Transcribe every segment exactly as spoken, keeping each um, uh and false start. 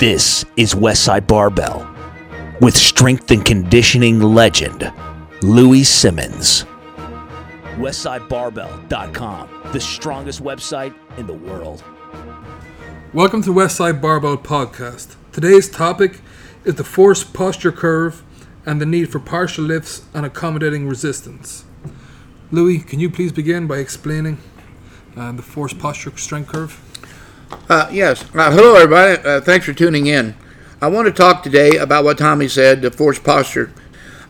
This is Westside Barbell with strength and conditioning legend, Louis Simmons. Westside Barbell dot com, the strongest website in the world. Welcome to Westside Barbell Podcast. Today's topic is the force posture curve and the need for partial lifts and accommodating resistance. Louis, can you please begin by explaining uh, the force posture strength curve? Uh, yes. Uh, hello, everybody. Uh, thanks for tuning in. I want to talk today about what Tommy said, the force posture.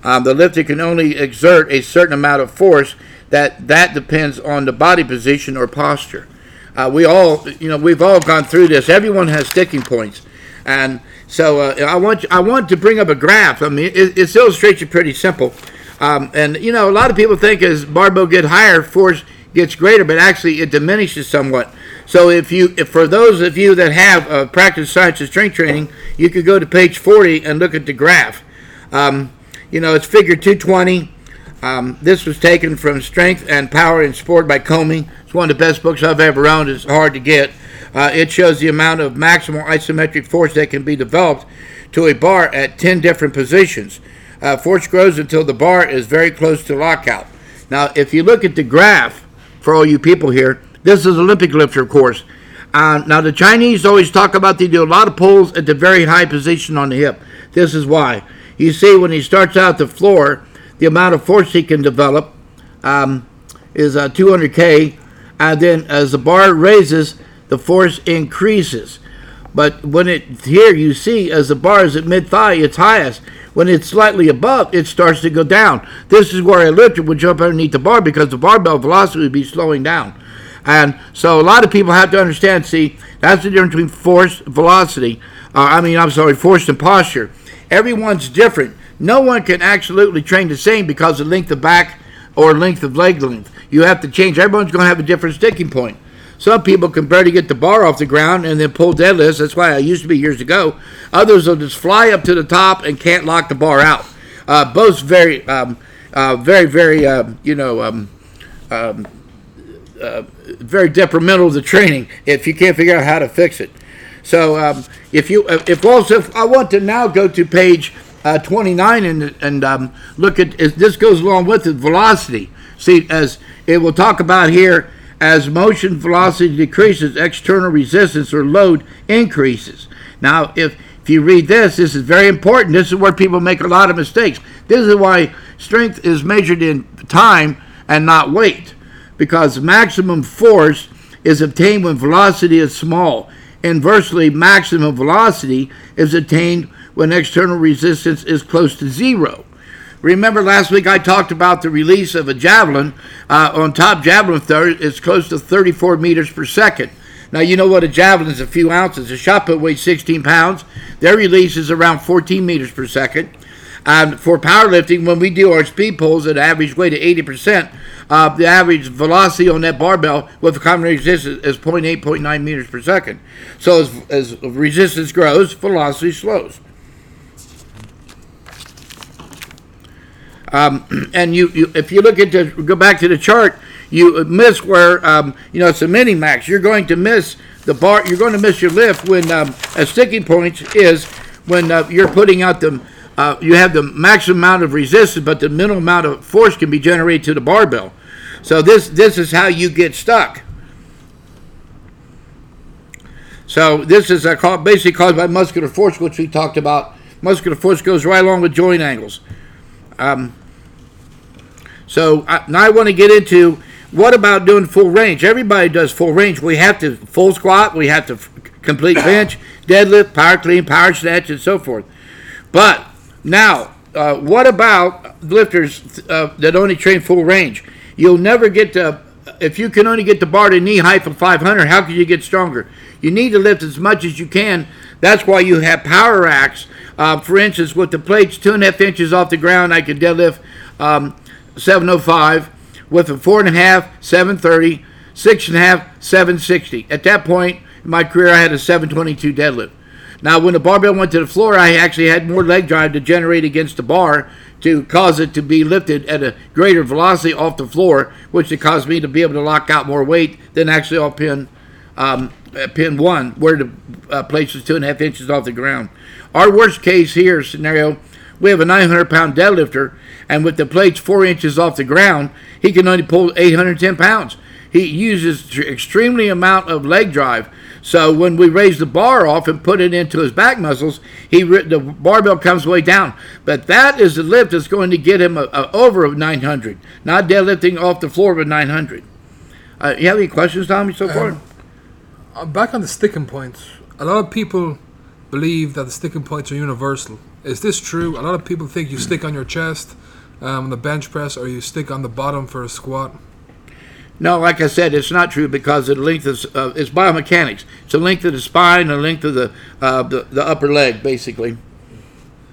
Um, the lifter can only exert a certain amount of force. That that depends on the body position or posture. Uh, we all, you know, we've all gone through this. Everyone has sticking points, and so uh, I want I want to bring up a graph. I mean, it, it's illustrated pretty simple, um, and you know, a lot of people think as barbell get higher, force gets greater, but actually it diminishes somewhat. So if you, if for those of you that have uh, practiced science and strength training, you could go to page forty and look at the graph. Um, you know, it's figure two twenty. Um, this was taken from Strength and Power in Sport by Comey. It's one of the best books I've ever owned. It's hard to get. Uh, it shows the amount of maximal isometric force that can be developed to a bar at ten different positions. Uh, force grows until the bar is very close to lockout. Now, if you look at the graph, for all you people here, this is Olympic lifter, of course. Uh, now, the Chinese always talk about they do a lot of pulls at the very high position on the hip. This is why. You see, when he starts out the floor, the amount of force he can develop um, is uh, two hundred K. And then as the bar raises, the force increases. But when it, here you see, as the bar is at mid-thigh, it's highest. When it's slightly above, it starts to go down. This is where a lifter would jump underneath the bar because the barbell velocity would be slowing down. And so a lot of people have to understand, see, that's the difference between force and velocity. Uh, I mean, I'm sorry, force and posture. Everyone's different. No one can absolutely train the same because of length of back or length of leg length. You have to change. Everyone's going to have a different sticking point. Some people can barely get the bar off the ground and then pull deadlifts. That's why I used to be years ago. Others will just fly up to the top and can't lock the bar out. Uh, both very, um, uh, very, very, uh, you know, um, um, Uh, very detrimental to training if you can't figure out how to fix it. So um, if you, if also, if I want to now go to page uh, twenty-nine and and um, look at, this goes along with it, velocity. See, as it will talk about here, as motion velocity decreases, external resistance or load increases. Now, if if you read this, this is very important. This is where people make a lot of mistakes. This is why strength is measured in time and not weight, because maximum force is obtained when velocity is small. Inversely, maximum velocity is attained when external resistance is close to zero. Remember last week I talked about the release of a javelin. Uh, on top javelin throw, it's close to thirty-four meters per second. Now, you know what a javelin is, a few ounces. A shot put weighs sixteen pounds. Their release is around fourteen meters per second. And um, for powerlifting, when we do our speed pulls at an average weight of eighty percent, uh, the average velocity on that barbell with a common resistance is zero point eight, zero point nine meters per second. So as, as resistance grows, velocity slows. Um, and you, you, if you look at the, go back to the chart, you miss where, um, you know, it's a mini-max. You're going to miss the bar, you're going to miss your lift when um, a sticking point is when uh, you're putting out the, Uh, you have the maximum amount of resistance, but the minimal amount of force can be generated to the barbell. So this this is how you get stuck. So this is a call, basically caused by muscular force, which we talked about. Muscular force goes right along with joint angles. Um, so I, now I want to get into, what about doing full range? Everybody does full range. We have to full squat. We have to f- complete bench, deadlift, power clean, power snatch, and so forth. But now, uh, what about lifters uh, that only train full range? You'll never get to, if you can only get the bar to knee height for five hundred, how can you get stronger? You need to lift as much as you can. That's why you have power racks. Uh, for instance, with the plates two and a half inches off the ground, I could deadlift um, seven oh five. With a four and a half, seven thirty. Six and a half, seven sixty. At that point in my career, I had a seven twenty-two deadlift. Now, when the barbell went to the floor, I actually had more leg drive to generate against the bar to cause it to be lifted at a greater velocity off the floor, which it caused me to be able to lock out more weight than actually off pin um, uh, pin one, where the uh, place was two and a half inches off the ground. Our worst case here scenario, we have a nine hundred pound deadlifter, and with the plates four inches off the ground, he can only pull eight hundred ten pounds. He uses extremely amount of leg drive. So when we raise the bar off and put it into his back muscles, he the barbell comes way down. But that is the lift that's going to get him a, a over of nine hundred, not deadlifting off the floor with nine hundred. Uh, you have any questions, Tommy, so far? Um, back on the sticking points. A lot of people believe that the sticking points are universal. Is this true? A lot of people think you stick on your chest um, on the bench press, or you stick on the bottom for a squat. No, like I said, it's not true because of the length of uh, it's biomechanics. It's the length of the spine and the length of the, uh, the the upper leg, basically.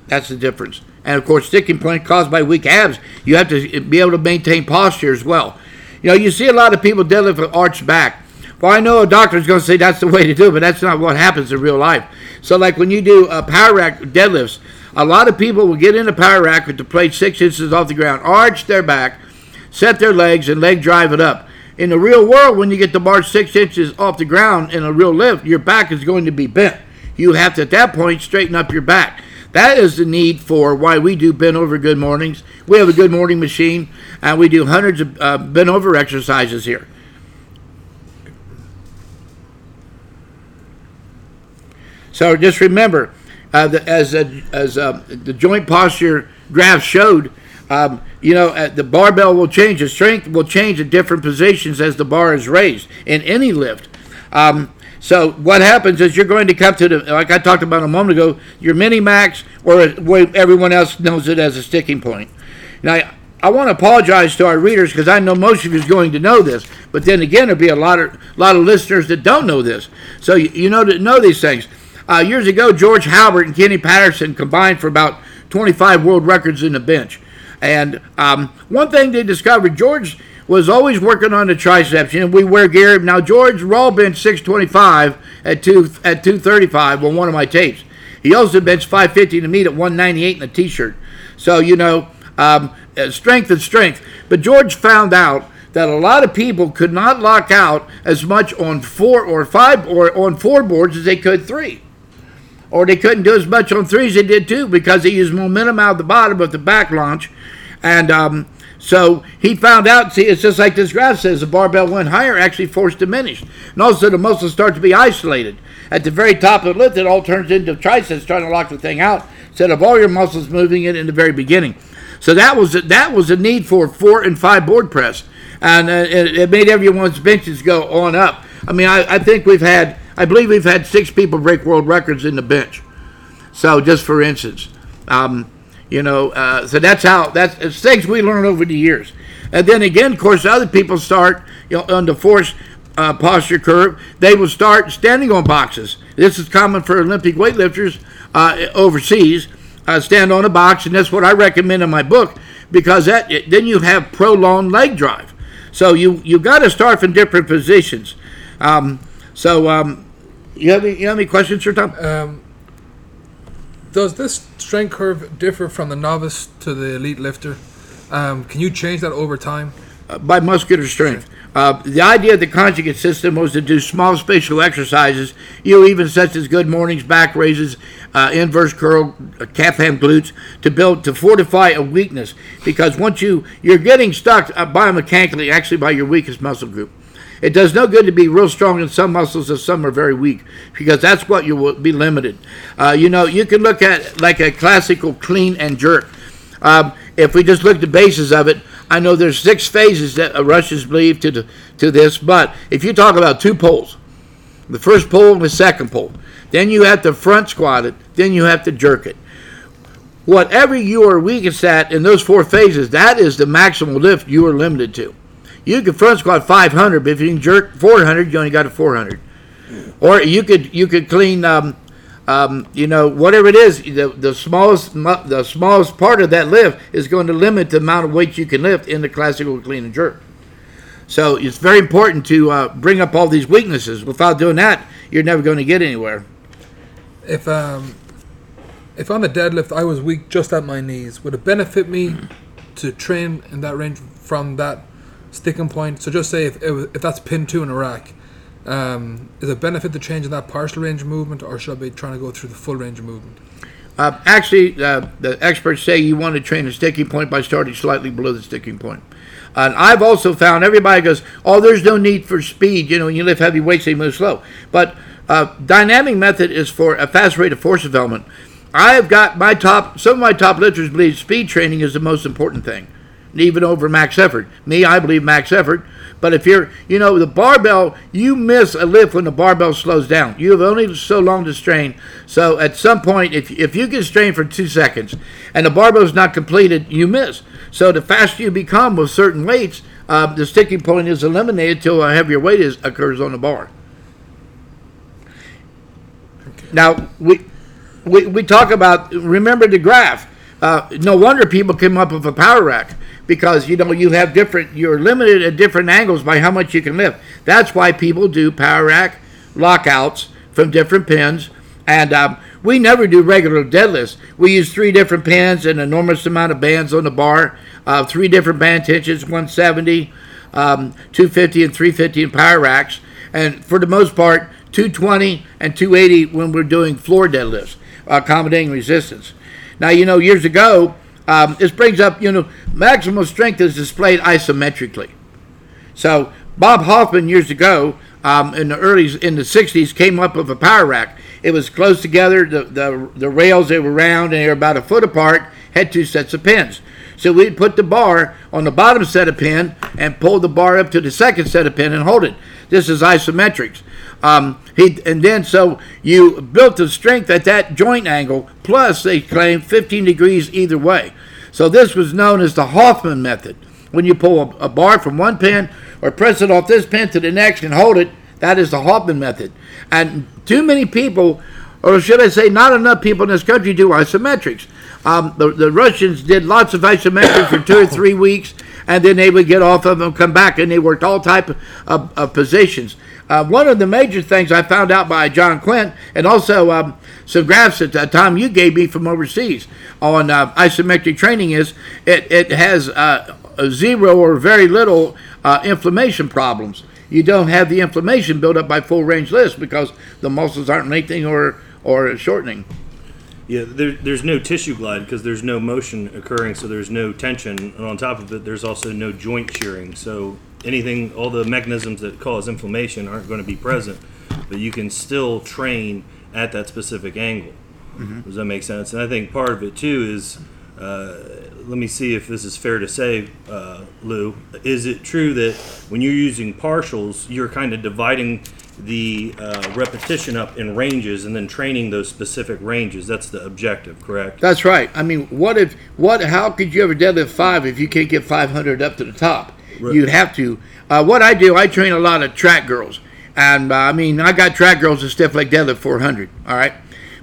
That's the difference. And of course, sticking point caused by weak abs. You have to be able to maintain posture as well. You know, you see a lot of people deadlift with arched back. Well, I know a doctor's going to say that's the way to do it, but that's not what happens in real life. So, like when you do uh, power rack deadlifts, a lot of people will get in a power rack with the plate six inches off the ground, arch their back, set their legs, and leg drive it up. In the real world, when you get the bar six inches off the ground in a real lift, your back is going to be bent. You have to, at that point, straighten up your back. That is the need for why we do bent over good mornings. We have a good morning machine, and we do hundreds of uh, bent over exercises here. So just remember, uh, the, as a, as a, the joint posture graph showed, Um, you know, uh, the barbell will change. The strength will change at different positions as the bar is raised in any lift. Um, so what happens is you're going to come to the, like I talked about a moment ago, your mini-max, or everyone else knows it as a sticking point. Now, I, I want to apologize to our readers because I know most of you is going to know this. But then again, there'll be a lot of, lot of listeners that don't know this. So you, you know, to know these things. Uh, years ago, George Halbert and Kenny Patterson combined for about twenty-five world records in the bench. And um, one thing they discovered, George was always working on the triceps. You know, we wear gear. Now, George raw bench six twenty-five at, two, at two thirty-five on one of my tapes. He also benched five fifty to meet at one ninety-eight in a T-shirt. So, you know, um, strength is strength. But George found out that a lot of people could not lock out as much on four or five or on four boards as they could three. Or they couldn't do as much on three as they did two because they used momentum out of the bottom of the back launch. And um, so he found out, see, it's just like this graph says, the barbell went higher, actually force diminished. And also the muscles start to be isolated. At the very top of the lift, it all turns into triceps trying to lock the thing out instead of all your muscles moving it in the very beginning. So that was, that was a need for four and five board press. And uh, it, it made everyone's benches go on up. I mean, I, I think we've had... I believe we've had six people break world records in the bench. So just for instance, um, you know, uh, so that's how, that's it's things we learn over the years. And then again, of course, other people start, you know, on the force uh, posture curve. They will start standing on boxes. This is common for Olympic weightlifters uh, overseas. Uh, stand on a box, and that's what I recommend in my book because that it, then you have prolonged leg drive. So you you got to start from different positions. Um, so. Um, You have, any, you have any questions, Sir Tom? Um, does this strength curve differ from the novice to the elite lifter? Um, can you change that over time? Uh, by muscular strength. Uh, the idea of the conjugate system was to do small spatial exercises, you know, even such as good mornings, back raises, uh, inverse curl, uh, calf hand glutes, to build, to fortify a weakness. Because once you, you're getting stuck uh, biomechanically, actually by your weakest muscle group. It does no good to be real strong in some muscles if some are very weak because that's what you will be limited. Uh, you know, you can look at like a classical clean and jerk. Um, if we just look at the basis of it, I know there's six phases that uh, Russians believe to, the, to this, but if you talk about two poles, the first pole and the second pole, then you have to front squat it, then you have to jerk it. Whatever you are weakest at in those four phases, that is the maximum lift you are limited to. You could front squat five hundred, but if you can jerk four hundred, you only got a four hundred. Or you could you could clean, um, um, you know, whatever it is. The, the smallest the smallest part of that lift is going to limit the amount of weight you can lift in the classical clean and jerk. So it's very important to uh, bring up all these weaknesses. Without doing that, you're never going to get anywhere. If um, if on the deadlift I was weak just at my knees, would it benefit me to train in that range from that sticking point? So just say if, if that's pin two in a rack, Um, is it benefit to change in that partial range of movement, or should I be trying to go through the full range of movement? Uh, actually, uh, the experts say you want to train the sticking point by starting slightly below the sticking point. And I've also found everybody goes, oh, there's no need for speed. You know, when you lift heavy weights, they move slow. But uh, dynamic method is for a fast rate of force development. I've got my top, some of my top lifters believe speed training is the most important thing, even over max effort. Me, I believe max effort. But if you're, you know, the barbell, you miss a lift when the barbell slows down. You have only so long to strain. So at some point, if if you can strain for two seconds and the barbell is not completed, you miss. So the faster you become with certain weights, uh, the sticking point is eliminated till a heavier weight is, occurs on the bar. Okay. Now, we, we, we talk about, remember the graph. Uh, no wonder people came up with a power rack, because, you know, you have different, you're limited at different angles by how much you can lift. That's why people do power rack lockouts from different pins. And um, we never do regular deadlifts. We use three different pins, an enormous amount of bands on the bar, uh, three different band tensions, one seventy, um, two fifty, and three fifty in power racks. And for the most part, two twenty and two eighty when we're doing floor deadlifts, accommodating resistance. Now, you know, years ago, um, this brings up, you know, maximum strength is displayed isometrically. So Bob Hoffman years ago, um, in the early, in the sixties, came up with a power rack. It was close together. The, the, the rails, they were round, and they were about a foot apart, had two sets of pins. So we'd put the bar on the bottom set of pin and pull the bar up to the second set of pin and hold it. This is isometrics. Um, he, and then so you built the strength at that joint angle, plus they claim fifteen degrees either way. So this was known as the Hoffman method. When you pull a, a bar from one pin or press it off this pin to the next and hold it, that is the Hoffman method. And too many people, or should I say not enough people in this country, do isometrics. Um, the, the Russians did lots of isometrics for two or three weeks, and then they would get off of them, come back, and they worked all type of, of positions. Uh, one of the major things I found out by John Quint, and also um, some graphs that uh, Tom, you gave me from overseas on uh, isometric training, is it, it has uh, a zero or very little uh, inflammation problems. You don't have the inflammation built up by full range lifts because the muscles aren't lengthening or, or shortening. Yeah, there, there's no tissue glide because there's no motion occurring, so there's no tension. And on top of it, there's also no joint shearing. So anything, all the mechanisms that cause inflammation aren't going to be present, but you can still train at that specific angle. Mm-hmm. Does that make sense? And I think part of it, too, is, uh, let me see if this is fair to say, uh, Lou, is it true that when you're using partials, you're kind of dividing the uh, repetition up in ranges and then training those specific ranges? That's the objective, correct? That's right. I mean, what if, what, how could you ever deadlift five if you can't get five hundred up to the top? Right. You have to. Uh, what I do, I train a lot of track girls. And uh, I mean, I got track girls that stiff leg deadlift four hundred, all right?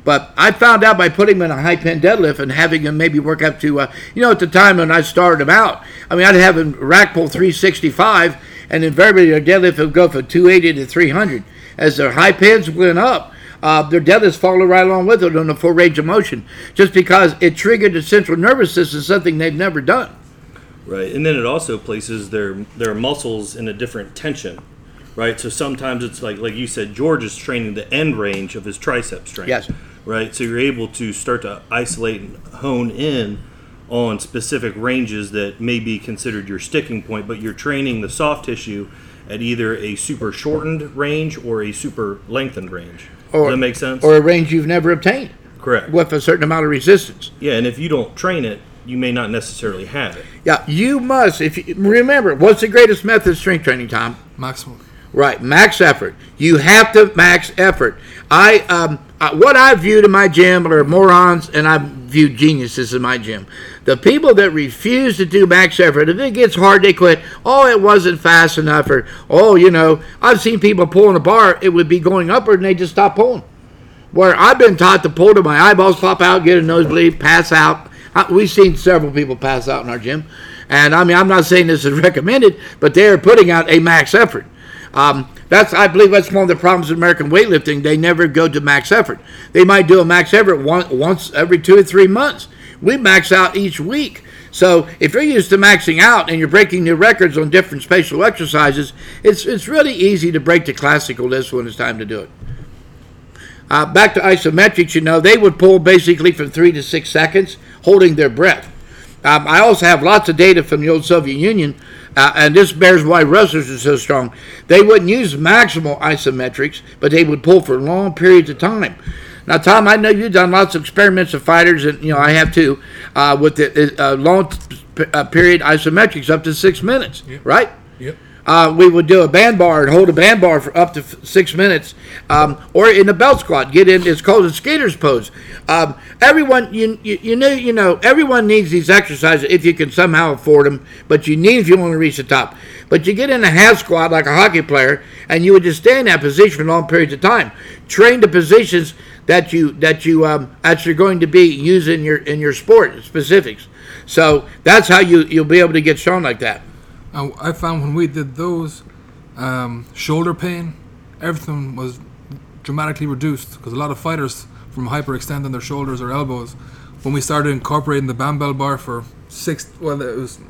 But I found out by putting them in a high pin deadlift and having them maybe work up to, uh, you know, at the time when I started them out, I mean, I'd have them rack pull three sixty-five, and invariably their deadlift would go from two eighty to three hundred. As their high pins went up, uh, their deadlifts followed right along with it on the full range of motion, just because it triggered the central nervous system, something they've never done. Right, and then it also places their their muscles in a different tension. Right, so sometimes it's like, like you said, George is training the end range of his tricep strength. Yes. Right, so you're able to start to isolate and hone in on specific ranges that may be considered your sticking point, but you're training the soft tissue at either a super shortened range or a super lengthened range. Or, does that make sense? Or a range you've never obtained. Correct. With a certain amount of resistance. Yeah, and if you don't train it, you may not necessarily have it. Yeah, you must. If you, remember, what's the greatest method of strength training, Tom? Maximum. Right, max effort. You have to max effort. I um, uh, what I viewed in my gym are morons, and I viewed geniuses in my gym. The people that refuse to do max effort, if it gets hard, they quit. Oh, it wasn't fast enough, or oh, you know, I've seen people pulling a bar, it would be going upward, and they just stop pulling. Where I've been taught to pull till my eyeballs pop out, get a nosebleed, pass out. I, we've seen several people pass out in our gym, and I mean, I'm not saying this is recommended, but they are putting out a max effort. Um, that's, I believe that's one of the problems with American weightlifting. They never go to max effort. They might do a max effort one, once every two or three months. We max out each week. So if you're used to maxing out and you're breaking new records on different spatial exercises, it's, it's really easy to break the classical list when it's time to do it. Uh, back to isometrics, you know, they would pull basically from three to six seconds, holding their breath. Um, I also have lots of data from the old Soviet Union, uh, and this bears why wrestlers are so strong. They wouldn't use maximal isometrics, but they would pull for long periods of time. Now, Tom, I know you've done lots of experiments of fighters, and, you know, I have too, uh, with the uh, long uh, period isometrics up to six minutes, yep. right? Yep. Uh, we would do a band bar and hold a band bar for up to f six minutes. Um, or in the belt squat, get in, it's called a skater's pose. Um, everyone, you, you, you, know, you know, everyone needs these exercises if you can somehow afford them, but you need if you want to reach the top. But you get in a half squat like a hockey player, and you would just stay in that position for long periods of time. Train the positions that you that you um, that you're going to be using in your in your sport specifics. So that's how you you'll be able to get strong like that. I found when we did those, um, shoulder pain, everything was dramatically reduced, because a lot of fighters from hyperextending their shoulders or elbows. When we started incorporating the barbell bar for six, well, it was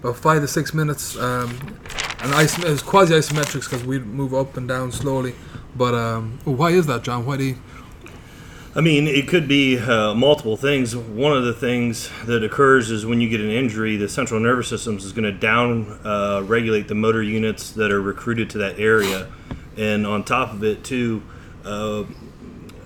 about five to six minutes, um, and iso it was quasi-isometrics because we'd move up and down slowly. But um, why is that, John? Why do you... I mean, it could be uh, multiple things. One of the things that occurs is when you get an injury, the central nervous system is going to down uh, regulate the motor units that are recruited to that area. And on top of it, too, uh,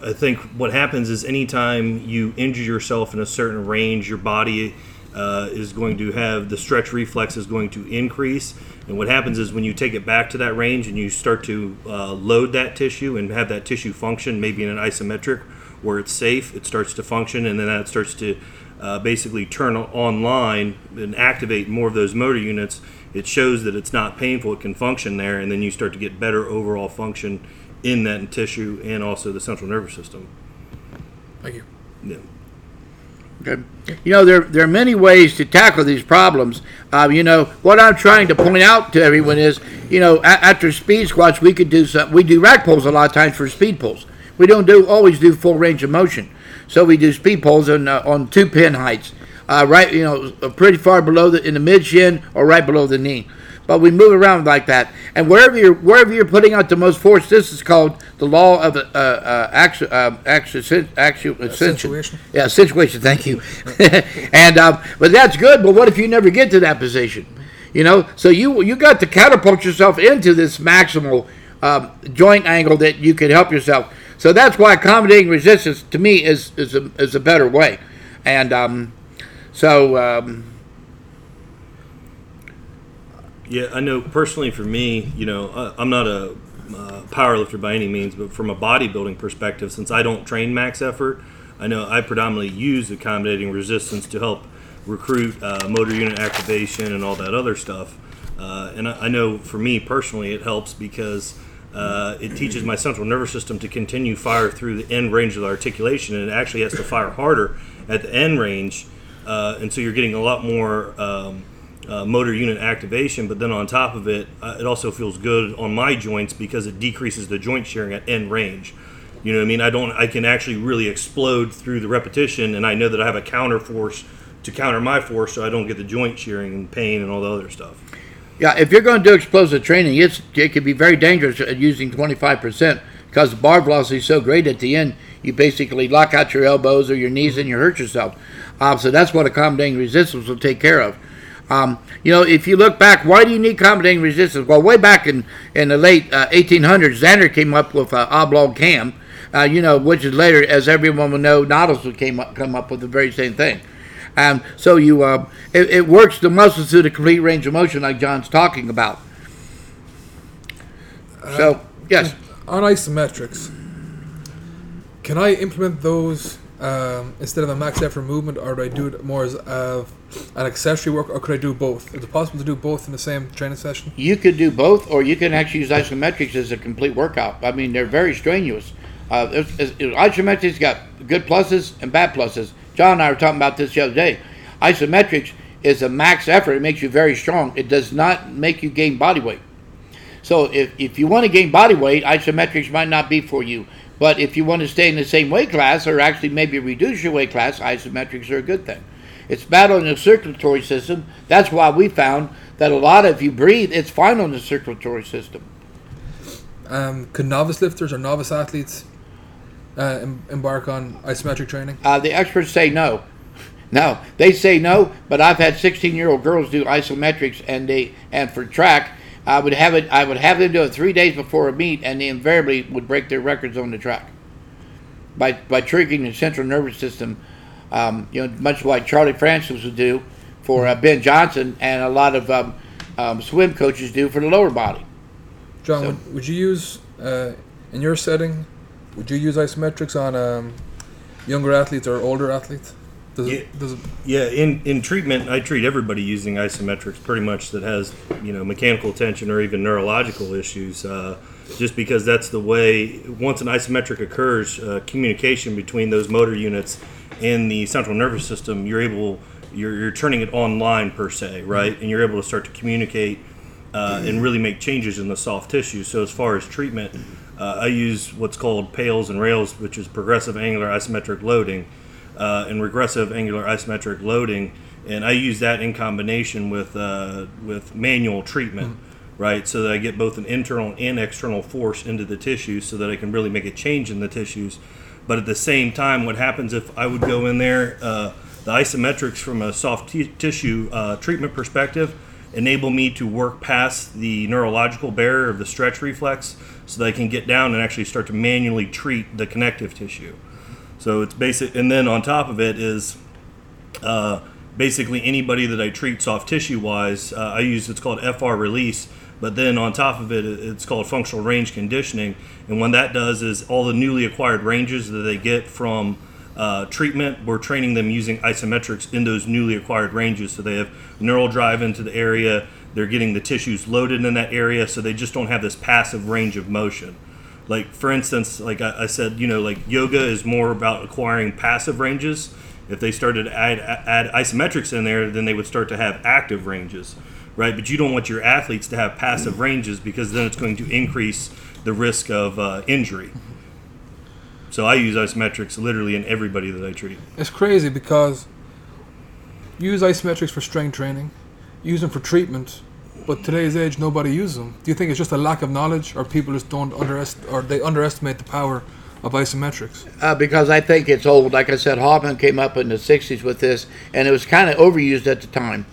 I think what happens is anytime you injure yourself in a certain range, your body uh, is going to have the stretch reflex is going to increase. And what happens is when you take it back to that range and you start to uh, load that tissue and have that tissue function, maybe in an isometric where it's safe, it starts to function, and then that starts to uh, basically turn online and activate more of those motor units. It shows that it's not painful, it can function there, and then you start to get better overall function in that tissue and also the central nervous system. Thank you. Yeah. Okay. You know, there, there are many ways to tackle these problems. Uh, you know, what I'm trying to point out to everyone is, you know, a after speed squats, we could do some, we do rack pulls a lot of times for speed pulls. We don't do always do full range of motion, so we do speed pulls on uh, on two pin heights, uh, right, you know, pretty far below the in the mid shin or right below the knee. But we move around like that, and wherever you're wherever you're putting out the most force, this is called the law of uh, uh, action, uh, action, action, uh, situation. Yeah, situation. Thank you. and um, but that's good. But what if you never get to that position? You know, so you you got to catapult yourself into this maximal um, joint angle that you can help yourself. So that's why accommodating resistance to me is is a, is a better way, and um, so um, yeah, I know personally for me, you know, I'm not a uh, powerlifter by any means, but from a bodybuilding perspective, since I don't train max effort, I know I predominantly use accommodating resistance to help recruit uh, motor unit activation and all that other stuff, uh, and I, I know for me personally it helps because. Uh, it teaches my central nervous system to continue fire through the end range of the articulation, and it actually has to fire harder at the end range, uh, and so you're getting a lot more um, uh, motor unit activation. But then on top of it, uh, it also feels good on my joints because it decreases the joint shearing at end range. You know what I mean? I don't. I can actually really explode through the repetition, and I know that I have a counter force to counter my force, so I don't get the joint shearing and pain and all the other stuff. Yeah, if you're going to do explosive training, it's, it can be very dangerous at using twenty-five percent because the bar velocity is so great at the end, you basically lock out your elbows or your knees and you hurt yourself. Um, so that's what accommodating resistance will take care of. Um, you know, if you look back, why do you need accommodating resistance? Well, way back in, in the late uh, eighteen hundreds, Xander came up with uh, oblong cam, uh, you know, which is later, as everyone will know, Nautilus came up, come up with the very same thing. Um, so you, uh, it, it works the muscles through the complete range of motion, like John's talking about. So, uh, yes. On isometrics, can I implement those um, instead of a max effort movement, or do I do it more as uh, an accessory work, or could I do both? Is it possible to do both in the same training session? You could do both, or you can actually use isometrics as a complete workout. I mean, they're very strenuous. Uh, it's, it's, it's, isometrics got good pluses and bad pluses. John and I were talking about this the other day. Isometrics is a max effort. It makes you very strong. It does not make you gain body weight. So if, if you want to gain body weight, isometrics might not be for you. But if you want to stay in the same weight class or actually maybe reduce your weight class, isometrics are a good thing. It's bad on the circulatory system. That's why we found that a lot of, if you breathe, it's fine on the circulatory system. Um, could novice lifters or novice athletes uh, em- embark on isometric training? Uh, the experts say no. No, they say no, but I've had sixteen-year-old girls do isometrics, and they and for track, I would have it. I would have them do it three days before a meet, and they invariably would break their records on the track by by triggering the central nervous system. Um, you know, much like Charlie Francis would do for uh, Ben Johnson, and a lot of um, um, swim coaches do for the lower body. John, so, would, would you use uh, in your setting? Would you use isometrics on um, younger athletes or older athletes? Does yeah, it, does it yeah in, in treatment, I treat everybody using isometrics pretty much that has, you know, mechanical tension or even neurological issues, uh, just because that's the way, once an isometric occurs, uh, communication between those motor units and the central nervous system, you're able, you're, you're turning it online per se, right? Mm-hmm. And you're able to start to communicate uh, mm-hmm. and really make changes in the soft tissue. So as far as treatment, uh, I use what's called PAILS and RAILS, which is progressive angular isometric loading. Uh, and regressive angular isometric loading, and I use that in combination with uh, with manual treatment, mm-hmm. right? So that I get both an internal and external force into the tissues, so that I can really make a change in the tissues. But at the same time, what happens if I would go in there? Uh, the isometrics from a soft t- tissue uh, treatment perspective enable me to work past the neurological barrier of the stretch reflex, so that I can get down and actually start to manually treat the connective tissue. So it's basic, and then on top of it is uh, basically anybody that I treat soft tissue-wise, uh, I use, it's called F R release, but then on top of it, it's called functional range conditioning, and what that does is all the newly acquired ranges that they get from uh, treatment, we're training them using isometrics in those newly acquired ranges, so they have neural drive into the area, they're getting the tissues loaded in that area, so they just don't have this passive range of motion. Like, for instance, like I said, you know, like yoga is more about acquiring passive ranges. If they started to add, add isometrics in there, then they would start to have active ranges, right? But you don't want your athletes to have passive ranges because then it's going to increase the risk of uh, injury. So I use isometrics literally in everybody that I treat. It's crazy because you use isometrics for strength training, use them for treatment, but today's age, nobody uses them. Do you think it's just a lack of knowledge, or people just don't underestimate, or they underestimate the power of isometrics? Uh, because I think it's old. Like I said, Hoffman came up in the sixties with this, and it was kind of overused at the time.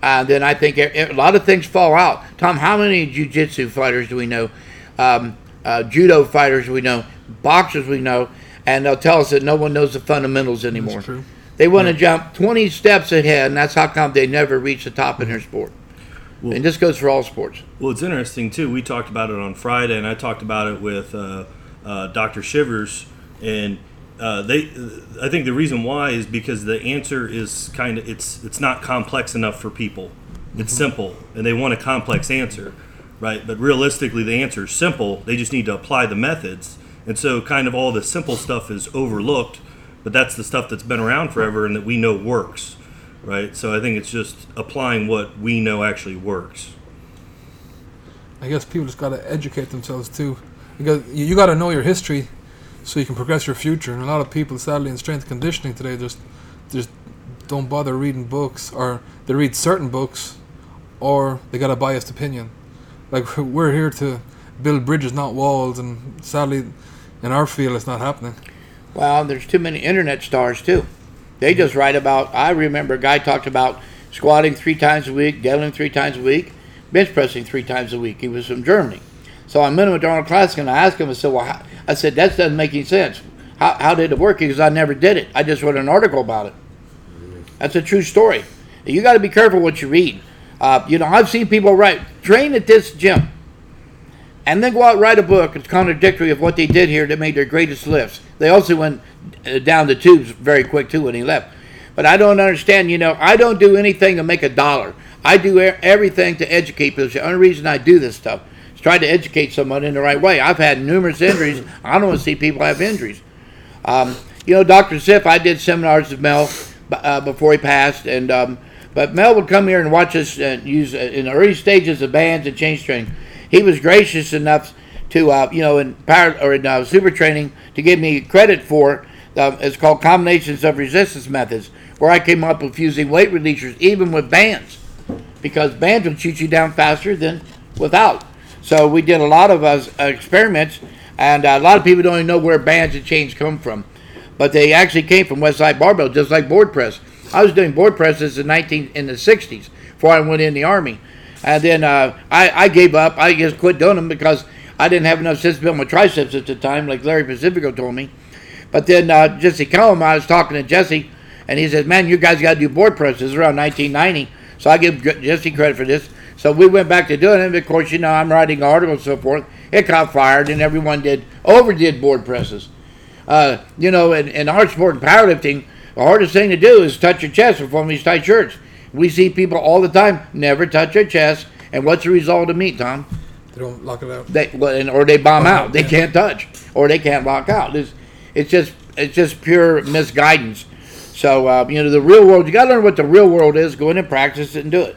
Uh, then I think it, it, a lot of things fall out. Tom, how many jiu-jitsu fighters do we know? Um, uh, judo fighters we know. Boxers we know. And they'll tell us that no one knows the fundamentals anymore. That's true. They want to yeah. jump twenty steps ahead, and that's how come they never reach the top mm-hmm. in their sport. Well, and this goes for all sports. Well, it's interesting, too. We talked about it on Friday, and I talked about it with uh, uh, Doctor Shivers. And uh, they, I think the reason why is because the answer is kind of, it's it's not complex enough for people. It's mm-hmm. simple, and they want a complex answer, right? But realistically, the answer is simple. They just need to apply the methods. And so kind of all the simple stuff is overlooked, but that's the stuff that's been around forever and that we know works. Right, so I think it's just applying what we know actually works. I guess people just got to educate themselves too, because you, you got to know your history, so you can progress your future. And a lot of people, sadly, in strength conditioning today, just just don't bother reading books, or they read certain books, or they got a biased opinion. Like, we're here to build bridges, not walls, and sadly, in our field, it's not happening. Well, there's too many internet stars too. They just write about, I remember a guy talked about squatting three times a week, deadlifting three times a week, bench pressing three times a week. He was from Germany. So I met him at the Arnold Classic, and I asked him, I said, well, how? I said, that doesn't make any sense. How, how did it work? Because I never did it. I just wrote an article about it. That's a true story. You got to be careful what you read. Uh, you know, I've seen people write, train at this gym, and then go out and write a book. It's contradictory of what they did here that made their greatest lifts. They also went down the tubes very quick, too, when he left. But I don't understand, you know, I don't do anything to make a dollar. I do everything to educate people. The only reason I do this stuff is try to educate someone in the right way. I've had numerous injuries. I don't want to see people have injuries. Um, you know, Doctor Siff, I did seminars with Mel uh, before he passed, and um, but Mel would come here and watch us uh, use uh, in the early stages of bands and change training. He was gracious enough to, uh, you know, in power or in uh, super training to give me credit for. Uh, it's called combinations of resistance methods. where I came up with using weight releasers, even with bands, because bands will shoot you down faster than without. So we did a lot of uh, experiments, and a lot of people don't even know where bands and chains come from. But they actually came from Westside Barbell, just like board press. I was doing board presses in nineteen in the sixties before I went in the Army. And then uh, I, I gave up. I just quit doing them because I didn't have enough sense to build my triceps at the time, like Larry Pacifico told me. But then uh, Jesse Coleman, I was talking to Jesse, and he says, man, you guys got to do board presses around nineteen ninety. So I give Jesse credit for this. So we went back to doing it. And of course, you know, I'm writing articles and so forth. It got fired, and everyone did overdid board presses. Uh, you know, in, in our sport and powerlifting, the hardest thing to do is touch your chest with one of these tight shirts. We see people all the time never touch their chest, and what's the result of meet, Tom? They don't lock it out. They well, or they bomb out. They can't touch, or they can't lock out. It's, it's just it's just pure misguidance. So uh, you know, the real world. You got to learn what the real world is. Go in and practice it and do it.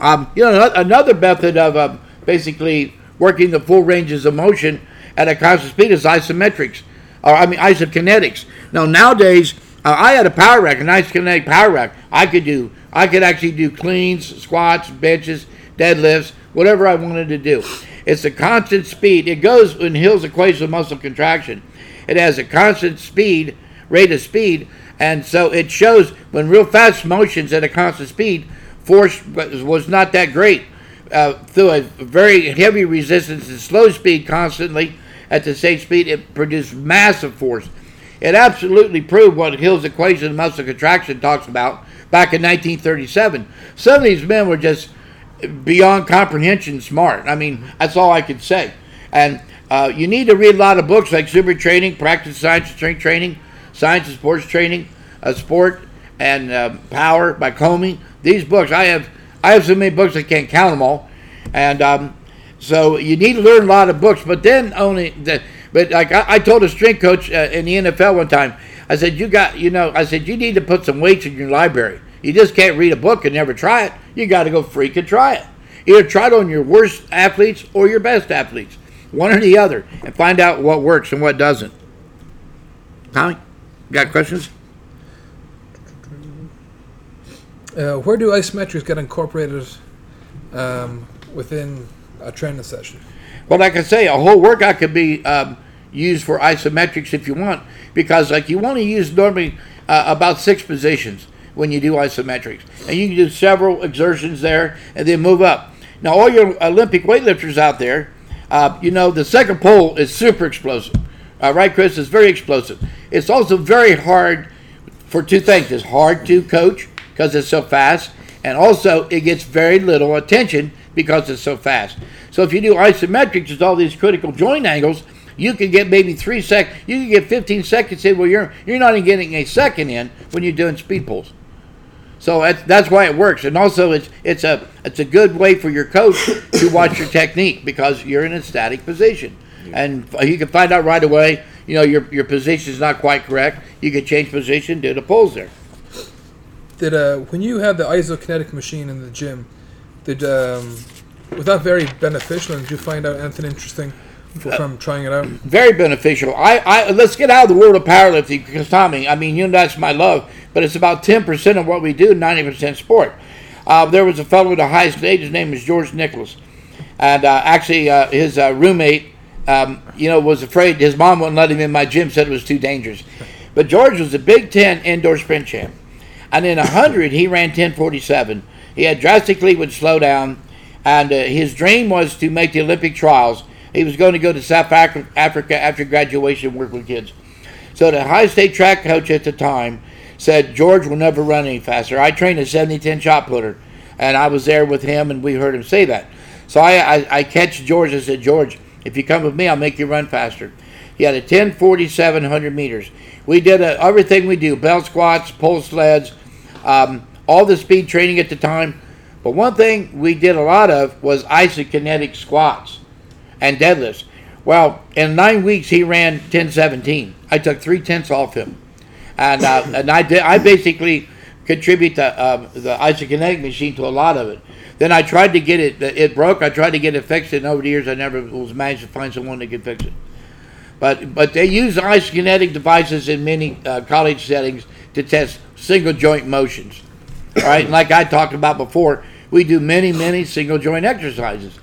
Um, you know, another method of uh, basically working the full ranges of motion at a constant speed is isometrics, or I mean isokinetics. Now nowadays, uh, I had a power rack, an isokinetic power rack. I could do, I could actually do cleans, squats, benches, deadlifts, whatever I wanted to do. It's a constant speed. It goes in Hill's equation of muscle contraction. It has a constant speed, rate of speed, and so it shows when real fast motions at a constant speed, force was not that great uh, through a very heavy resistance and slow speed constantly at the same speed. It produced massive force. It absolutely proved what Hill's equation of muscle contraction talks about back in nineteen thirty-seven. Some of these men were just beyond comprehension smart. I mean, that's all I could say. And uh, you need to read a lot of books like Super Training, Practice Science and Strength Training, Science and Sports Training, uh, Sport and uh, Power by Comey. These books, I have I have so many books I can't count them all. And um, so you need to learn a lot of books, but then only... the But like I, I told a strength coach uh, in the N F L one time, I said, you got, you know, I said, you need to put some weights in your library. You just can't read a book and never try it. You got to go freaking try it. Either try it on your worst athletes or your best athletes, one or the other, and find out what works and what doesn't. Tommy, got questions? Uh, where do isometrics get incorporated um, within a training session? Well, like I say, a whole workout could be um, used for isometrics if you want, because like you want to use normally uh, about six positions when you do isometrics. And you can do several exertions there and then move up. Now, all your Olympic weightlifters out there, uh, you know, the second pole is super explosive. Uh, right, Chris? It's very explosive. It's also very hard for two things. It's hard to coach because it's so fast, and also it gets very little attention because it's so fast. So if you do isometrics with all these critical joint angles, you can get maybe three seconds, you can get fifteen seconds in. Well, you're you're not even getting a second in when you're doing speed pulls. So that's, that's why it works. And also it's it's a it's a good way for your coach to watch your technique, because you're in a static position. And you can find out right away, you know, your your position is not quite correct. You can change position, do the pulls there. Did uh, when you had the isokinetic machine in the gym, Did, um, was that very beneficial, and did you find out anything interesting from trying it out? Very beneficial. I, I let's get out of the world of powerlifting, because Tommy, I mean, you know, that's my love, but it's about ten percent of what we do, ninety percent sport. Uh, there was a fellow at the highest age, his name is George Nicholas, and uh, actually uh, his uh, roommate, um, you know, was afraid, his mom wouldn't let him in my gym, said it was too dangerous. But George was a Big Ten indoor sprint champ, and in one hundred he ran ten forty-seven. He had drastically would slow down, and uh, his dream was to make the Olympic trials. He was going to go to South Africa after graduation and work with kids. So the high state track coach at the time said, George will never run any faster. I trained a seventy ten shot putter, and I was there with him, and we heard him say that. So I, I, I catch George and said, George, if you come with me, I'll make you run faster. He had a ten forty-seven, one hundred meters. We did a, everything we do, belt squats, pole sleds, um, all the speed training at the time. But one thing we did a lot of was isokinetic squats and deadlifts. Well, in nine weeks, he ran ten seventeen. I took three-tenths off him. And uh, and I did, I basically contribute the, uh, the isokinetic machine to a lot of it. Then I tried to get it, it broke. I tried to get it fixed, and over the years, I never was managed to find someone that could fix it. But but they use isokinetic devices in many uh, college settings to test single joint motions. All right, and like I talked about before, we do many many single joint exercises.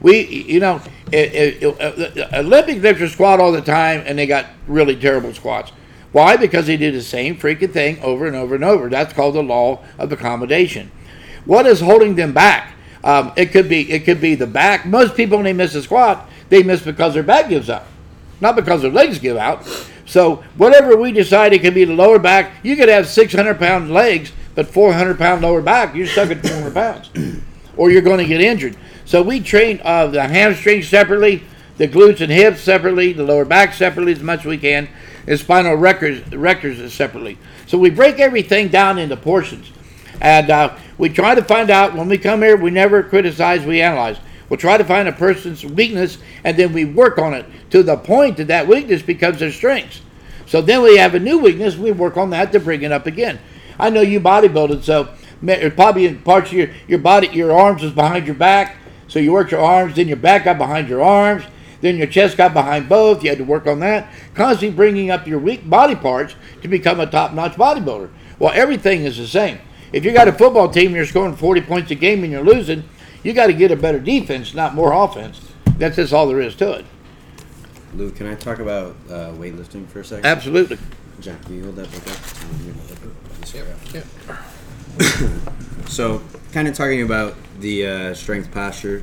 We you know it, it, it, Olympic lifters squat all the time, and they got really terrible squats. Why? Because they do the same freaking thing over and over and over. That's called the law of accommodation. What is holding them back? Um, it could be it could be the back. Most people when they miss a squat, they miss because their back gives up. Not because their legs give out. So whatever we decide, it could be the lower back. You could have six hundred pound legs, but four hundred pound lower back, you're stuck at four hundred pounds. Or you're going to get injured. So we train uh, the hamstrings separately, the glutes and hips separately, the lower back separately as much as we can, and spinal rectors separately. So we break everything down into portions. And uh, we try to find out, when we come here, we never criticize, we analyze. We'll try to find a person's weakness, and then we work on it to the point that that weakness becomes their strengths. So then we have a new weakness, we work on that to bring it up again. I know you bodybuilding, so probably in parts of your, your body, your arms is behind your back, so you worked your arms, then your back got behind your arms, then your chest got behind both, you had to work on that, constantly bringing up your weak body parts to become a top-notch bodybuilder. Well, everything is the same. If you got a football team, you're scoring forty points a game and you're losing, you got to get a better defense, not more offense. That's just all there is to it. Lou, can I talk about uh, weightlifting for a second? Absolutely. Jack, can you hold that book up? Yep. Yep. So, kind of talking about the uh, strength posture,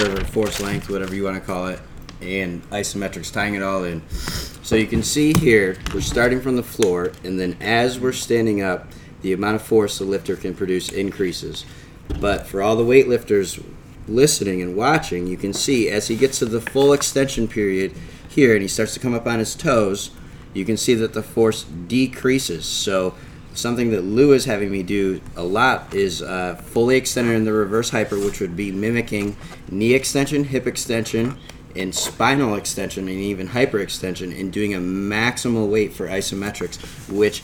or force length, whatever you want to call it, and isometrics, tying it all in. So you can see here, we're starting from the floor, and then as we're standing up, the amount of force the lifter can produce increases. But for all the weightlifters listening and watching, you can see as he gets to the full extension period here and he starts to come up on his toes, you can see that the force decreases. So something that Lou is having me do a lot is uh, fully extended in the reverse hyper, which would be mimicking knee extension, hip extension, and spinal extension, and even hyperextension, and doing a maximal weight for isometrics, which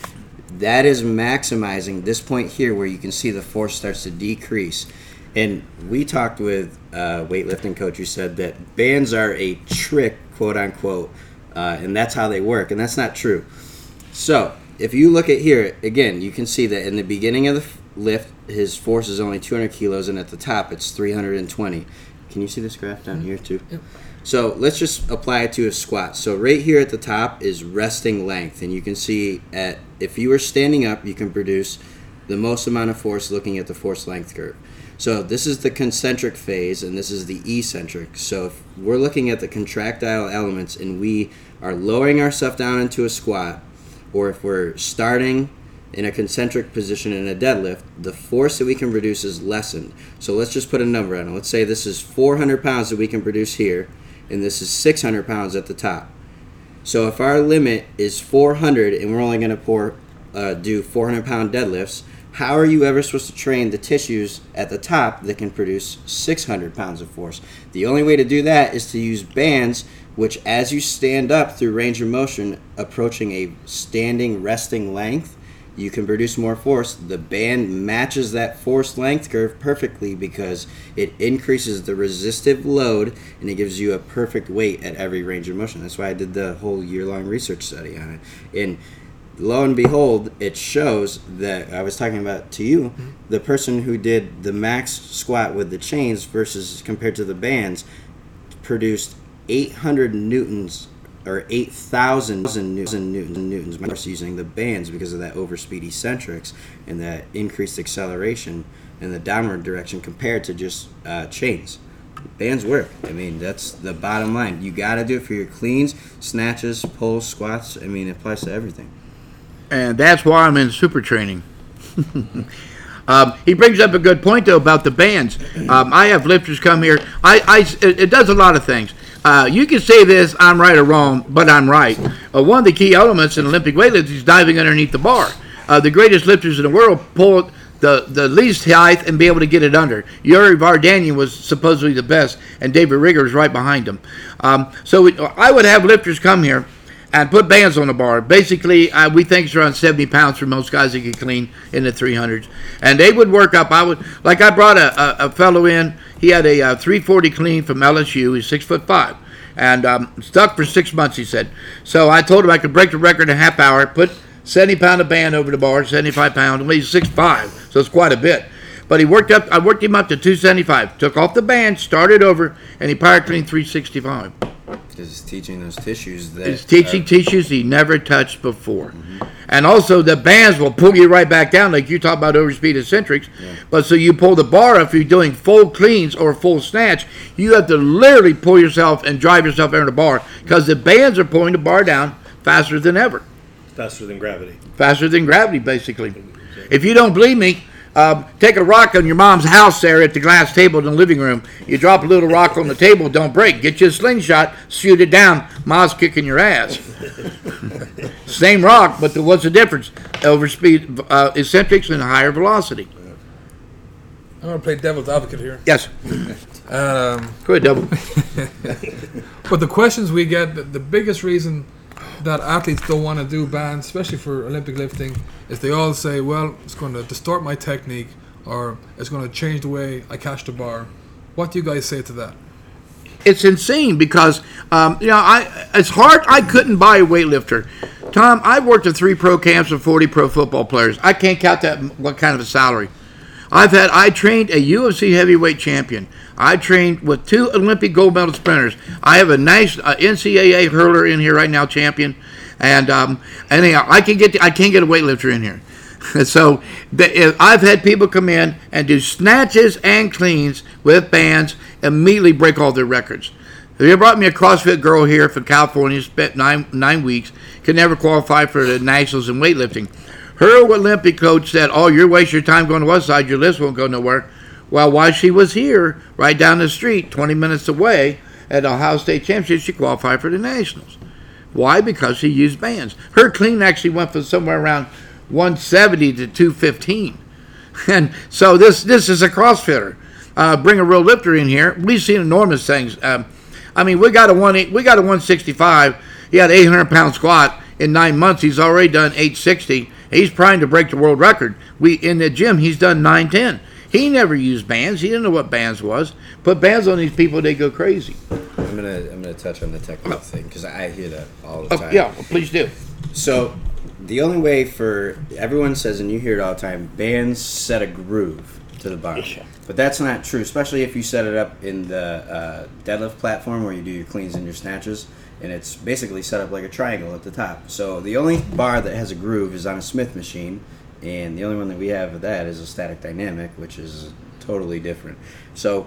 that is maximizing this point here where you can see the force starts to decrease. And we talked with a weightlifting coach who said that bands are a trick, quote unquote, uh, and that's how they work. And that's not true. So if you look at here, again, you can see that in the beginning of the lift, his force is only two hundred kilos, and at the top it's three hundred twenty. Can you see this graph down here too? Yep. So let's just apply it to a squat. So right here at the top is resting length. And you can see at if you were standing up, you can produce the most amount of force looking at the force length curve. So this is the concentric phase, and this is the eccentric. So if we're looking at the contractile elements and we are lowering ourselves down into a squat, or if we're starting in a concentric position in a deadlift, the force that we can produce is lessened. So let's just put a number on it. Let's say this is four hundred pounds that we can produce here, and this is six hundred pounds at the top. So if our limit is four hundred and we're only going to pour, uh, do four hundred pound deadlifts, how are you ever supposed to train the tissues at the top that can produce six hundred pounds of force? The only way to do that is to use bands, which as you stand up through range of motion, approaching a standing resting length, you can produce more force. The band matches that force length curve perfectly because it increases the resistive load and it gives you a perfect weight at every range of motion. That's why I did the whole year-long research study on it. And lo and behold, it shows that I was talking about to you, mm-hmm. the person who did the max squat with the chains versus compared to the bands produced eight hundred newtons or eight thousand newtons by using the bands because of that over-speed eccentrics and that increased acceleration in the downward direction compared to just uh, chains. Bands work. I mean, that's the bottom line. You got to do it for your cleans, snatches, pulls, squats. I mean, it applies to everything. And that's why I'm in super training. Um, he brings up a good point, though, about the bands. Um, I have lifters come here. I, I, it, it does a lot of things. Uh, you can say this, I'm right or wrong, but I'm right. Uh, one of the key elements in Olympic weightlifting is diving underneath the bar. Uh, the greatest lifters in the world pull the, the least height and be able to get it under. Yuri Vardanyan was supposedly the best, and David Rigger is right behind him. Um, so we, I would have lifters come here and put bands on the bar. Basically, uh, we think it's around seventy pounds for most guys that get clean in the three hundreds. And they would work up. I would, like I brought a, a, a fellow in. He had a uh, three forty clean from L S U. He's six foot five. and um, stuck for six months, he said. So I told him I could break the record in a half hour, put seventy pound of band over the bar, seventy-five pound, and he's six five, so it's quite a bit. But he worked up, I worked him up to two seventy-five, took off the band, started over, and he power trained three sixty-five. Because he's teaching those tissues that... He's teaching uh, tissues he never touched before. Mm-hmm. And also, the bands will pull you right back down, like you talk about overspeed eccentrics. Yeah. But so you pull the bar up, if you're doing full cleans or full snatch, you have to literally pull yourself and drive yourself into the bar, because the bands are pulling the bar down faster than ever. Faster than gravity. Faster than gravity, basically. If you don't believe me, Um, take a rock on your mom's house there at the glass table in the living room. You drop a little rock on the table, don't break. Get you a slingshot, shoot it down. Ma's kicking your ass. Same rock, but what's the difference? Overspeed, uh, eccentrics, and higher velocity. I'm going to play devil's advocate here. Yes. um, Go ahead, devil. But the questions we get, the, the biggest reason that athletes don't want to do bands, especially for Olympic lifting, is they all say, well, it's going to distort my technique, or it's going to change the way I catch the bar. What do you guys say to that? It's insane, because um, you know, I it's hard. I couldn't buy a weightlifter. Tom, I've worked at three pro camps and forty pro football players. I can't count that what kind of a salary. I've had, I trained a U F C heavyweight champion. I trained with two Olympic gold medal sprinters. I have a nice uh, N C A A hurler in here right now, champion, and um, anyhow, I can get the, I can't get a weightlifter in here. So the, I've had people come in and do snatches and cleans with bands, immediately break all their records. They brought me a CrossFit girl here from California, spent nine nine weeks, could never qualify for the nationals in weightlifting. Her Olympic coach said, "Oh, you're wasting your time going to Westside. Your list won't go nowhere." Well, while she was here, right down the street, twenty minutes away, at Ohio State Championship, she qualified for the nationals. Why? Because she used bands. Her clean actually went from somewhere around one seventy to two fifteen. And so this this is a CrossFitter. Uh, bring a real lifter in here. We've seen enormous things. Um, I mean, we got a one we got a one sixty-five. He had an eight hundred pound squat in nine months. He's already done eight sixty. He's trying to break the world record. We in the gym, he's done nine ten. He never used bands. He didn't know what bands was. Put bands on these people, they go crazy. I'm gonna I'm gonna touch on the technical thing, because I hear that all the time. Oh, yeah, please do. So the only way for everyone says, and you hear it all the time, bands set a groove to the bar, but that's not true. Especially if you set it up in the uh, deadlift platform where you do your cleans and your snatches, and it's basically set up like a triangle at the top. So the only bar that has a groove is on a Smith machine. And the only one that we have of that is a static dynamic, which is totally different. So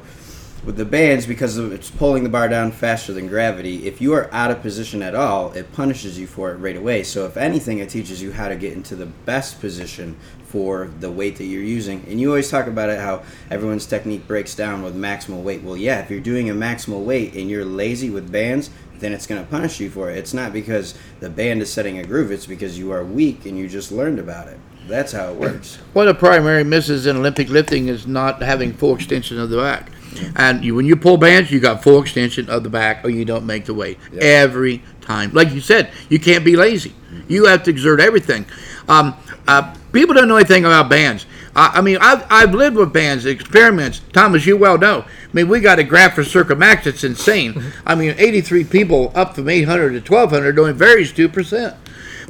with the bands, because it's pulling the bar down faster than gravity, if you are out of position at all, it punishes you for it right away. So if anything, it teaches you how to get into the best position for the weight that you're using. And you always talk about it, how everyone's technique breaks down with maximal weight. Well, yeah, if you're doing a maximal weight and you're lazy with bands, then it's going to punish you for it. It's not because the band is setting a groove. It's because you are weak and you just learned about it. That's how it works. One of the primary misses in Olympic lifting is not having full extension of the back. And you, when you pull bands, you got full extension of the back, or you don't make the weight. Yep. Every time. Like you said, you can't be lazy. You have to exert everything. Um, uh, people don't know anything about bands. I, I mean, I've, I've lived with bands, experiments. Thomas, you well know. I mean, we got a graph for Circa Max that's insane. I mean, eighty-three people up from eight hundred to twelve hundred only varies two percent.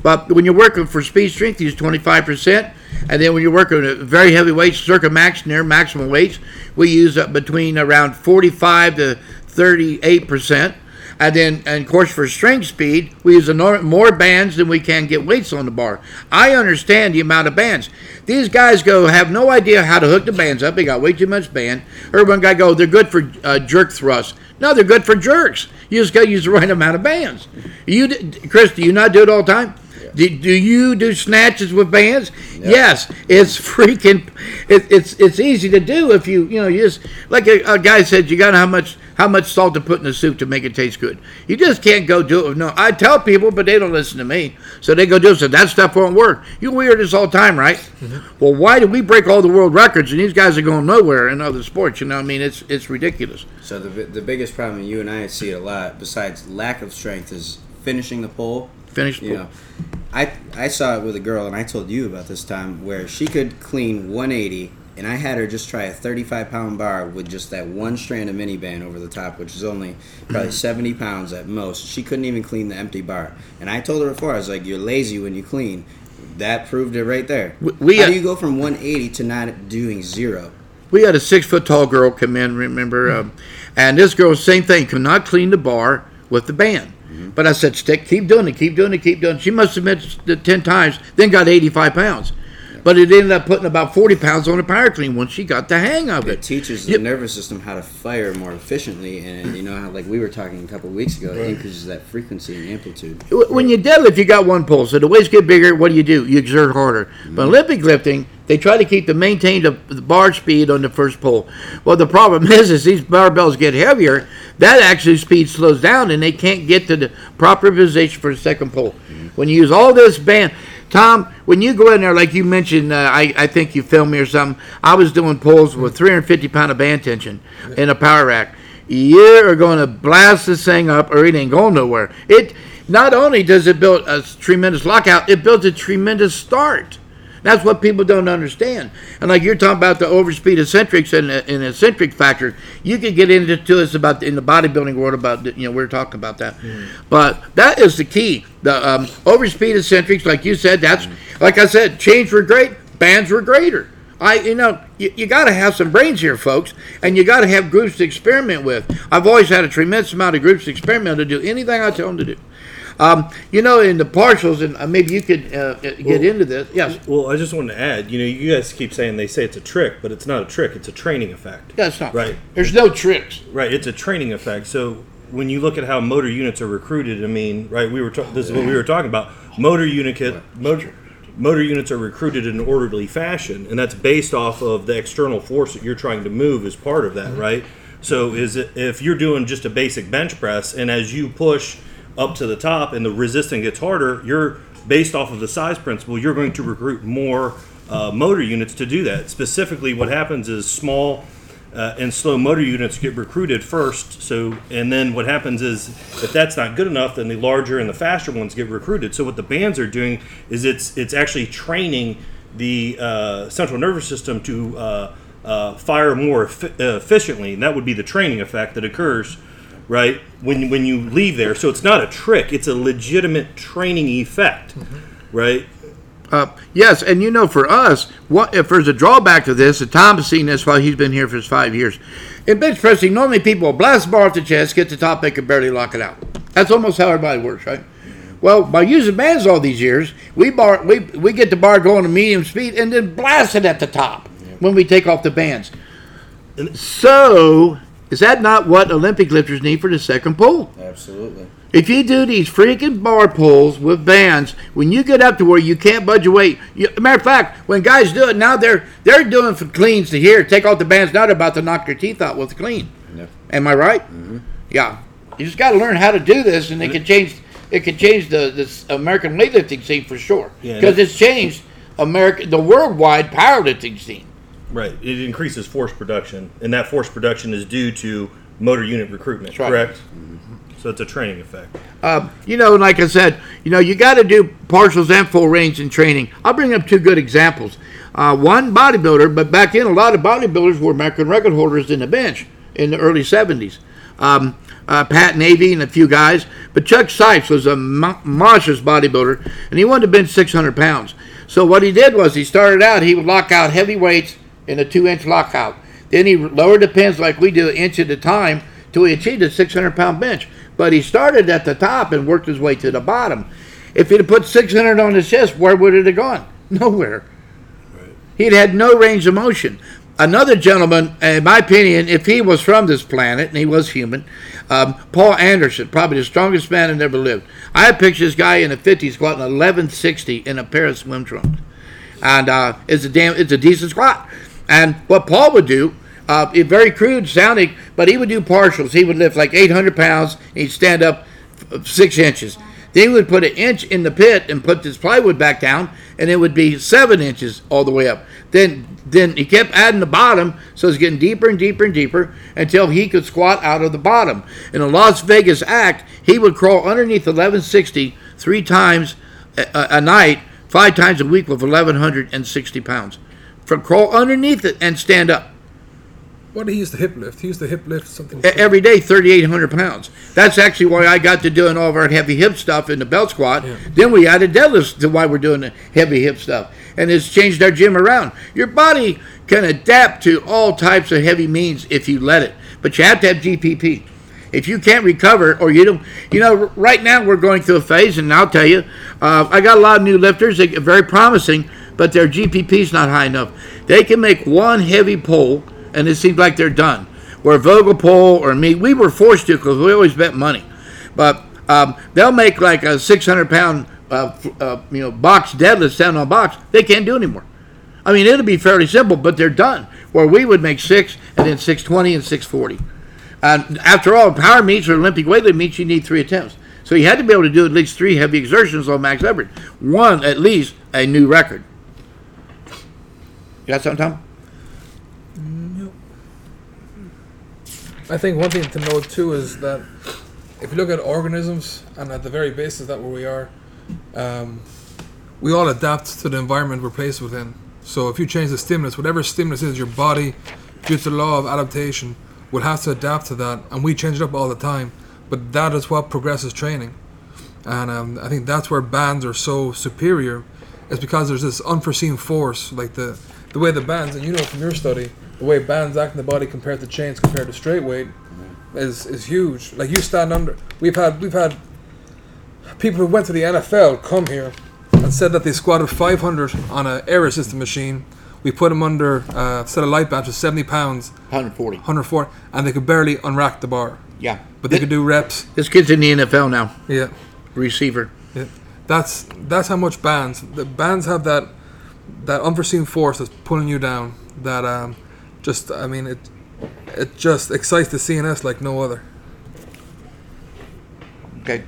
But when you're working for speed strength, you use twenty-five percent. And then when you're working at very heavy weights, Circa Max, near maximum weights, we use uh, between around forty-five to thirty-eight percent. And then, and of course, for strength speed, we use more bands than we can get weights on the bar. I understand the amount of bands. These guys go have no idea how to hook the bands up. They got way too much band. Urban guy go, they're good for uh, jerk thrusts. No, they're good for jerks. You just got to use the right amount of bands. You, Chris, do you not do it all the time? Yeah. Do, do you do snatches with bands? No. Yes, it's freaking. It, it's it's easy to do if you you know you just like a, a guy said, you got to how much how much salt to put in the soup to make it taste good. You just can't go do it with no. I tell people, but they don't listen to me, so they go do it. So that stuff won't work. You hear this all the time, right? Mm-hmm. Well, why do we break all the world records and these guys are going nowhere in other sports? You know, I mean, it's it's ridiculous. So the the biggest problem, you and I see it a lot, besides lack of strength, is finishing the pull. Finish the pull. You know, I I saw it with a girl, and I told you about this time, where she could clean one eighty and I had her just try a thirty-five pound bar with just that one strand of mini band over the top, which is only probably seventy pounds at most. She couldn't even clean the empty bar. And I told her before, I was like, you're lazy when you clean. That proved it right there. We, we How had, do you go from one eighty to not doing zero? We had a six-foot-tall girl come in, remember, um, and this girl, same thing, could not clean the bar with the band. Mm-hmm. But I said, stick, keep doing it, keep doing it, keep doing it. She must have missed it ten times, then got eighty-five pounds. But it ended up putting about forty pounds on a power clean once she got the hang of it. It teaches the yep. nervous system how to fire more efficiently, and you know how, like we were talking a couple of weeks ago, it increases that frequency and amplitude. When you deadlift, you got one pull, so the weights get bigger. What do you do? You exert harder. Mm-hmm. But Olympic lifting, they try to keep the maintain the bar speed on the first pull. Well, the problem is, as these barbells get heavier, that actually speed slows down, and they can't get to the proper position for the second pull. Mm-hmm. When you use all this band. Tom, when you go in there, like you mentioned, uh, I, I think you filmed me or something, I was doing pulls with three hundred fifty pound of band tension in a power rack. You're going to blast this thing up or it ain't going nowhere. It not only does it build a tremendous lockout, it builds a tremendous start. That's what people don't understand. And like you're talking about the overspeed eccentrics and, and eccentric factor, you could get into us about in the bodybuilding world about, you know, we're talking about that. Mm-hmm. But that is the key. The um, overspeed eccentrics, like you said, that's, mm-hmm. like I said, chains were great, bands were greater. I, you know, you, you got to have some brains here, folks, and you got to have groups to experiment with. I've always had a tremendous amount of groups to experiment to do anything I tell them to do. Um, you know, in the partials, and maybe you could uh, get well, into this. Yes. Well, I just wanted to add, you know, you guys keep saying they say it's a trick, but it's not a trick. It's a training effect. Yeah, it's not. Right. There's no tricks. Right. It's a training effect. So when you look at how motor units are recruited, I mean, right, we were ta- this is what we were talking about. Motor unit, motor, motor units are recruited in an orderly fashion, and that's based off of the external force that you're trying to move as part of that, mm-hmm. right? So is it, if you're doing just a basic bench press, and as you push up to the top and the resistance gets harder, you're based off of the size principle, you're going to recruit more uh, motor units to do that. Specifically, what happens is small uh, and slow motor units get recruited first. So, and then what happens is if that's not good enough, then the larger and the faster ones get recruited. So what the bands are doing is it's it's actually training the uh, central nervous system to uh, uh, fire more eff- efficiently. And that would be the training effect that occurs right when when you leave there. So it's not a trick, it's a legitimate training effect, mm-hmm. right? Uh, yes, and you know, for us, what if there's a drawback to this, and Tom has seen this while he's been here for his five years. In bench pressing, normally people blast the bar off the chest, get the top, they can barely lock it out. That's almost how everybody works, right? Well, by using bands all these years, we bar we we get the bar going to medium speed and then blast it at the top yep. when we take off the bands. And so is that not what Olympic lifters need for the second pull? Absolutely. If you do these freaking bar pulls with bands, when you get up to where you can't budge your weight, you, matter of fact, when guys do it now, they're they're doing for cleans to here, take off the bands, now they're about to knock their teeth out with a clean. Yep. Am I right? Mm-hmm. Yeah. You just got to learn how to do this, and it can change. It can change the this American weightlifting scene for sure, because yeah, it's changed America, the worldwide powerlifting scene. Right. It increases force production, and that force production is due to motor unit recruitment, right. correct? Mm-hmm. So it's a training effect. Uh, you know, like I said, you know, you got to do partials and full range in training. I'll bring up two good examples. Uh, one, bodybuilder, but back then a lot of bodybuilders were American record holders in the bench in the early seventies. Um, uh, Pat Navy and a few guys. But Chuck Sipes was a mo- monstrous bodybuilder, and he wanted to bench six hundred pounds. So what he did was he started out, he would lock out heavy weights in a two-inch lockout. Then he lowered the pins like we do, an inch at a time, till he achieved a six hundred pound bench. But he started at the top and worked his way to the bottom. If he'd put six hundred on his chest, where would it have gone? Nowhere. Right. He'd had no range of motion. Another gentleman, in my opinion, if he was from this planet, and he was human, um, Paul Anderson, probably the strongest man that ever lived. I picture this guy in the fifties squatting eleven sixty in a pair of swim trunks. And uh, it's a damn, it's a decent squat. And what Paul would do, uh, it very crude sounding, but he would do partials. He would lift like eight hundred pounds, and he'd stand up six inches. Then he would put an inch in the pit and put this plywood back down, and it would be seven inches all the way up. Then then he kept adding the bottom, so it's getting deeper and deeper and deeper until he could squat out of the bottom. In a Las Vegas act, he would crawl underneath eleven sixty three times a, a, a night, five times a week with eleven sixty pounds. from crawl underneath it and stand up. Why did he use the hip lift? He used the hip lift something. Every day, thirty-eight hundred pounds. That's actually why I got to doing all of our heavy hip stuff in the belt squat. Yeah. Then we added deadlifts to why we're doing the heavy hip stuff. And it's changed our gym around. Your body can adapt to all types of heavy means if you let it. But you have to have G P P. If you can't recover or you don't, you know, right now we're going through a phase, and I'll tell you, uh, I got a lot of new lifters. They're very promising, but their G P P's not high enough. They can make one heavy pull, and it seems like they're done. Where Vogel Pole or me, we were forced to because we always bet money. But um, they'll make like a six hundred pound uh, uh, you know, box deadlift, stand on box. They can't do anymore. I mean, it'll be fairly simple, but they're done. Where we would make six, and then six twenty and six forty. And after all, power meets or Olympic weightlifting meets, you need three attempts. So you had to be able to do at least three heavy exertions on max leverage. One, at least, a new record. You got something, Tom? I think one thing to know too is that if you look at organisms, and at the very basis that where we are, um, we all adapt to the environment we're placed within. So if you change the stimulus, whatever stimulus is, your body, due to the law of adaptation, will have to adapt to that, and we change it up all the time. But that is what progresses training, and um, I think that's where bands are so superior, is because there's this unforeseen force, like the the way the bands, and you know from your study, the way bands act in the body compared to chains, compared to straight weight, is is huge. Like you stand under. We've had we've had people who went to the N F L come here and said that they squatted five hundred on an air assisted machine. We put them under a set of light bands with seventy pounds, one forty, one forty, and they could barely unrack the bar. Yeah, but they this, could do reps. This kid's in the N F L now. Yeah, receiver. Yeah, that's that's how much bands. The bands have that that unforeseen force that's pulling you down. That um. Just, I mean, it it just excites the C N S like no other. Okay.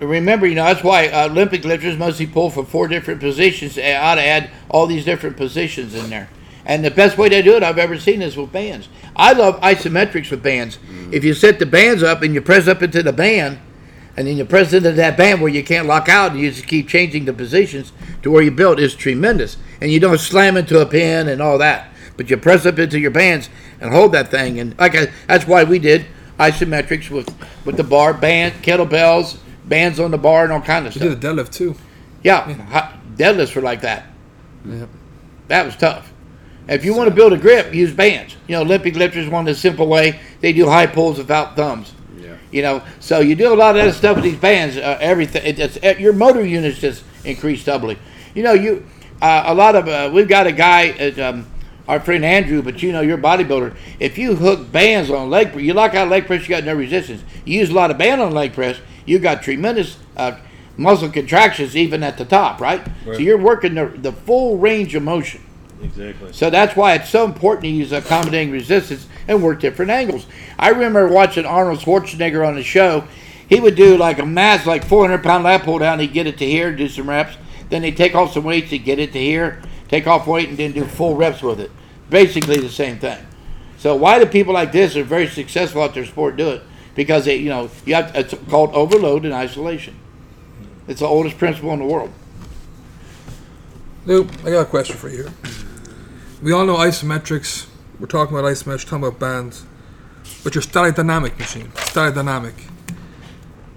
Remember, you know, that's why uh, Olympic lifters mostly pull from four different positions. I ought to add all these different positions in there. And the best way to do it I've ever seen is with bands. I love isometrics with bands. Mm. If you set the bands up and you press up into the band, and then you press into that band where you can't lock out, and you just keep changing the positions to where you build, is tremendous. And you don't slam into a pin and all that. But you press up into your bands and hold that thing. And like I, that's why we did isometrics with, with the bar, band, kettlebells, bands on the bar, and all kind of we stuff. We did a deadlift, too. Yeah, yeah. Deadlifts were like that. Yeah. That was tough. If you so, want to build a grip, use bands. You know, Olympic lifters want a simple way. They do high pulls without thumbs. Yeah. You know, so you do a lot of that stuff with these bands. Uh, everything. It, it's, your motor units just increase doubly. You know, you uh, a lot of, uh, we've got a guy at, um, our friend Andrew, but you know, you're a bodybuilder. If you hook bands on leg press, you lock out leg press, you got no resistance. You use a lot of band on leg press, you got tremendous uh, muscle contractions even at the top, right? Right. So you're working the, the full range of motion. Exactly. So that's why it's so important to use accommodating resistance and work different angles. I remember watching Arnold Schwarzenegger on the show. He would do like a mass, like four hundred pound lat pull down. He'd get it to here, do some reps. Then they'd take off some weights, he'd get it to here. Take off weight and then do full reps with it. Basically the same thing. So why do people like this are very successful at their sport do it? Because they, you know, you have, it's called overload and isolation. It's the oldest principle in the world. Lou, I got a question for you. We all know isometrics. We're talking about isometrics, talking about bands. But your static dynamic machine, static dynamic.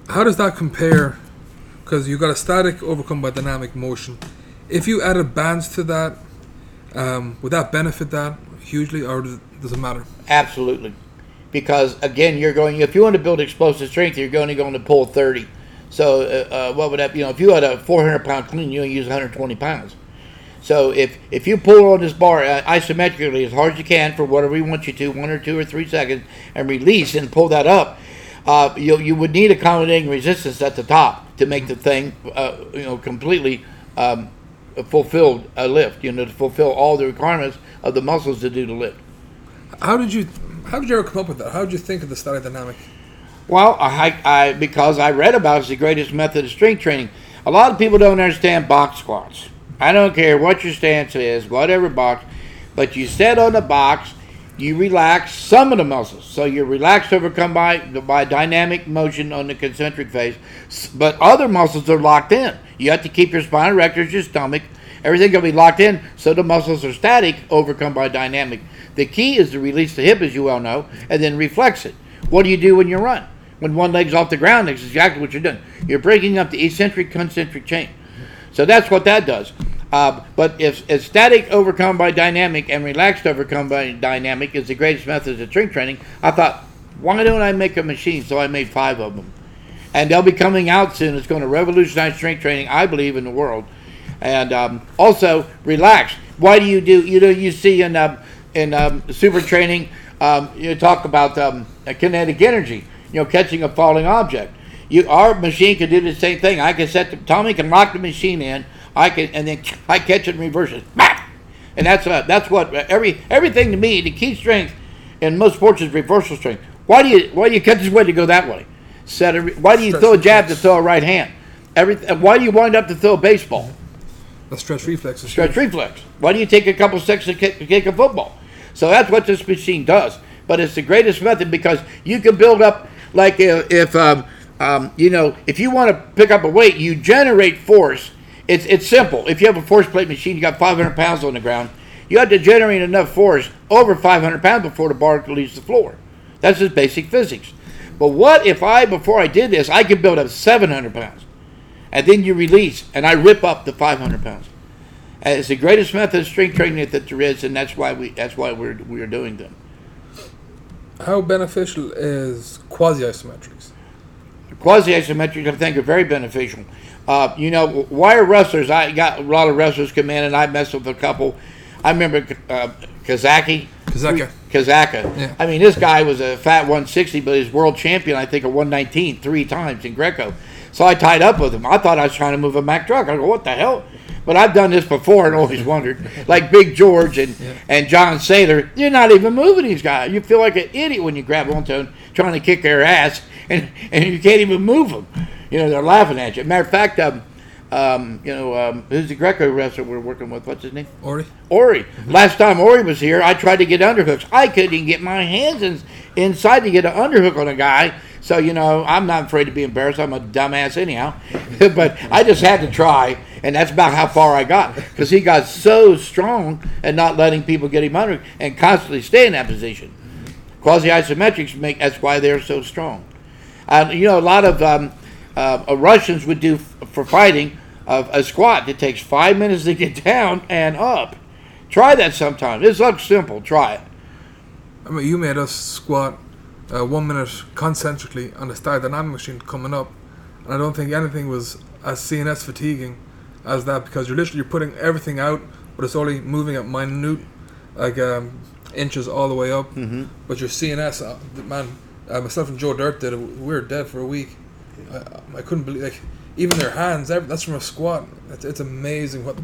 How does that compare? Because you've got a static overcome by dynamic motion. If you added bands to that, um, would that benefit that hugely, or does it, does it matter? Absolutely. Because, again, you're going, if you want to build explosive strength, you're going to go into pull thirty. So, uh, uh, what would that be? You know, if you had a four hundred pound clean, you only use one hundred twenty pounds. So, if, if you pull on this bar uh, isometrically as hard as you can for whatever you want you to, one or two or three seconds, and release and pull that up, uh, you you would need accommodating resistance at the top to make the thing, uh, you know, completely. Um, fulfilled a lift, you know, to fulfill all the requirements of the muscles to do the lift. How did you, how did you ever come up with that? How did you think of the static dynamic? Well, I, I because I read about it, it's the greatest method of strength training. A lot of people don't understand box squats. I don't care what your stance is, whatever box, but you sit on the box, you relax some of the muscles. So you're relaxed overcome by, by dynamic motion on the concentric phase, but other muscles are locked in. You have to keep your spine erect, as your stomach, Everything's going to be locked in, so the muscles are static, overcome by dynamic. The key is to release the hip, as you well know, and then reflex it. What do you do when you run? When one leg's off the ground, that's exactly what you're doing. You're breaking up the eccentric, concentric chain. So that's what that does. Uh, but if, if static overcome by dynamic and relaxed overcome by dynamic is the greatest method of strength training, I thought, why don't I make a machine? So I made five of them. And they'll be coming out soon. It's going to revolutionize strength training, I believe, in the world. And um, also, relax. Why do you do, you know, you see in, um, in um, super training, um, you talk about um, kinetic energy, you know, catching a falling object. You, our machine can do the same thing. I can set the, Tommy can lock the machine in, I can, and then I catch it and reverse it. And that's, uh, that's what, every everything to me, the key strength in most sports is reversal strength. Why do you, why do you cut this way to go that way? Set a, why do you stretch throw a jab reflex. To throw a right hand? Every, why do you wind up to throw a baseball? The stretch reflex. Is stretch huge. reflex. Why do you take a couple seconds to kick, kick a football? So that's what this machine does. But it's the greatest method because you can build up, like if, if um, um, you know, if you want to pick up a weight, you generate force. It's, it's simple. If you have a force plate machine, you got five hundred pounds on the ground, you have to generate enough force over five hundred pounds before the bar leaves the floor. That's just basic physics. But what if I, before I did this, I could build up seven hundred pounds, and then you release, and I rip up the five hundred pounds. And it's the greatest method of strength training that there is, and that's why we that's why we're we're doing them. How beneficial is quasi-isometrics? Quasi-isometrics, I think, are very beneficial. Uh, you know, wire wrestlers. I got a lot of wrestlers come in, and I messed with a couple. I remember uh, Kazaki. Kazaka. Kazaka. Yeah. I mean, this guy was a fat one sixty, but he's world champion, I think, at one nineteen three times in Greco. So I tied up with him. I thought I was trying to move a Mack truck. I go, what the hell? But I've done this before and always wondered. Like Big George and, yeah. and John Saylor, you're not even moving these guys. You feel like an idiot when you grab onto them trying to kick their ass, and, and you can't even move them. You know, they're laughing at you. Matter of fact, um, Um, you know, um, who's the Greco wrestler we're working with? What's his name? Ori. Ori. Mm-hmm. Last time Ori was here, I tried to get underhooks. I couldn't even get my hands in, inside to get an underhook on a guy. So, you know, I'm not afraid to be embarrassed. I'm a dumbass anyhow. But I just had to try, and that's about how far I got. Because he got so strong at not letting people get him under and constantly stay in that position. Quasi-isometrics, make that's why they're so strong. Uh, you know, a lot of... Um, Uh, uh, Russians would do f- for fighting uh, a squat that takes five minutes to get down and up. Try that sometime. It's not simple. Try it. I mean, you made us squat uh, one minute concentrically on the static dynamic machine coming up, and I don't think anything was as C N S fatiguing as that because you're literally you're putting everything out, but it's only moving at minute, like um, inches all the way up. Mm-hmm. But your C N S, uh, man, uh, myself and Joe Dirt did it. We were dead for a week. I, I couldn't believe, like, even their hands, that's from a squat. It's, it's amazing what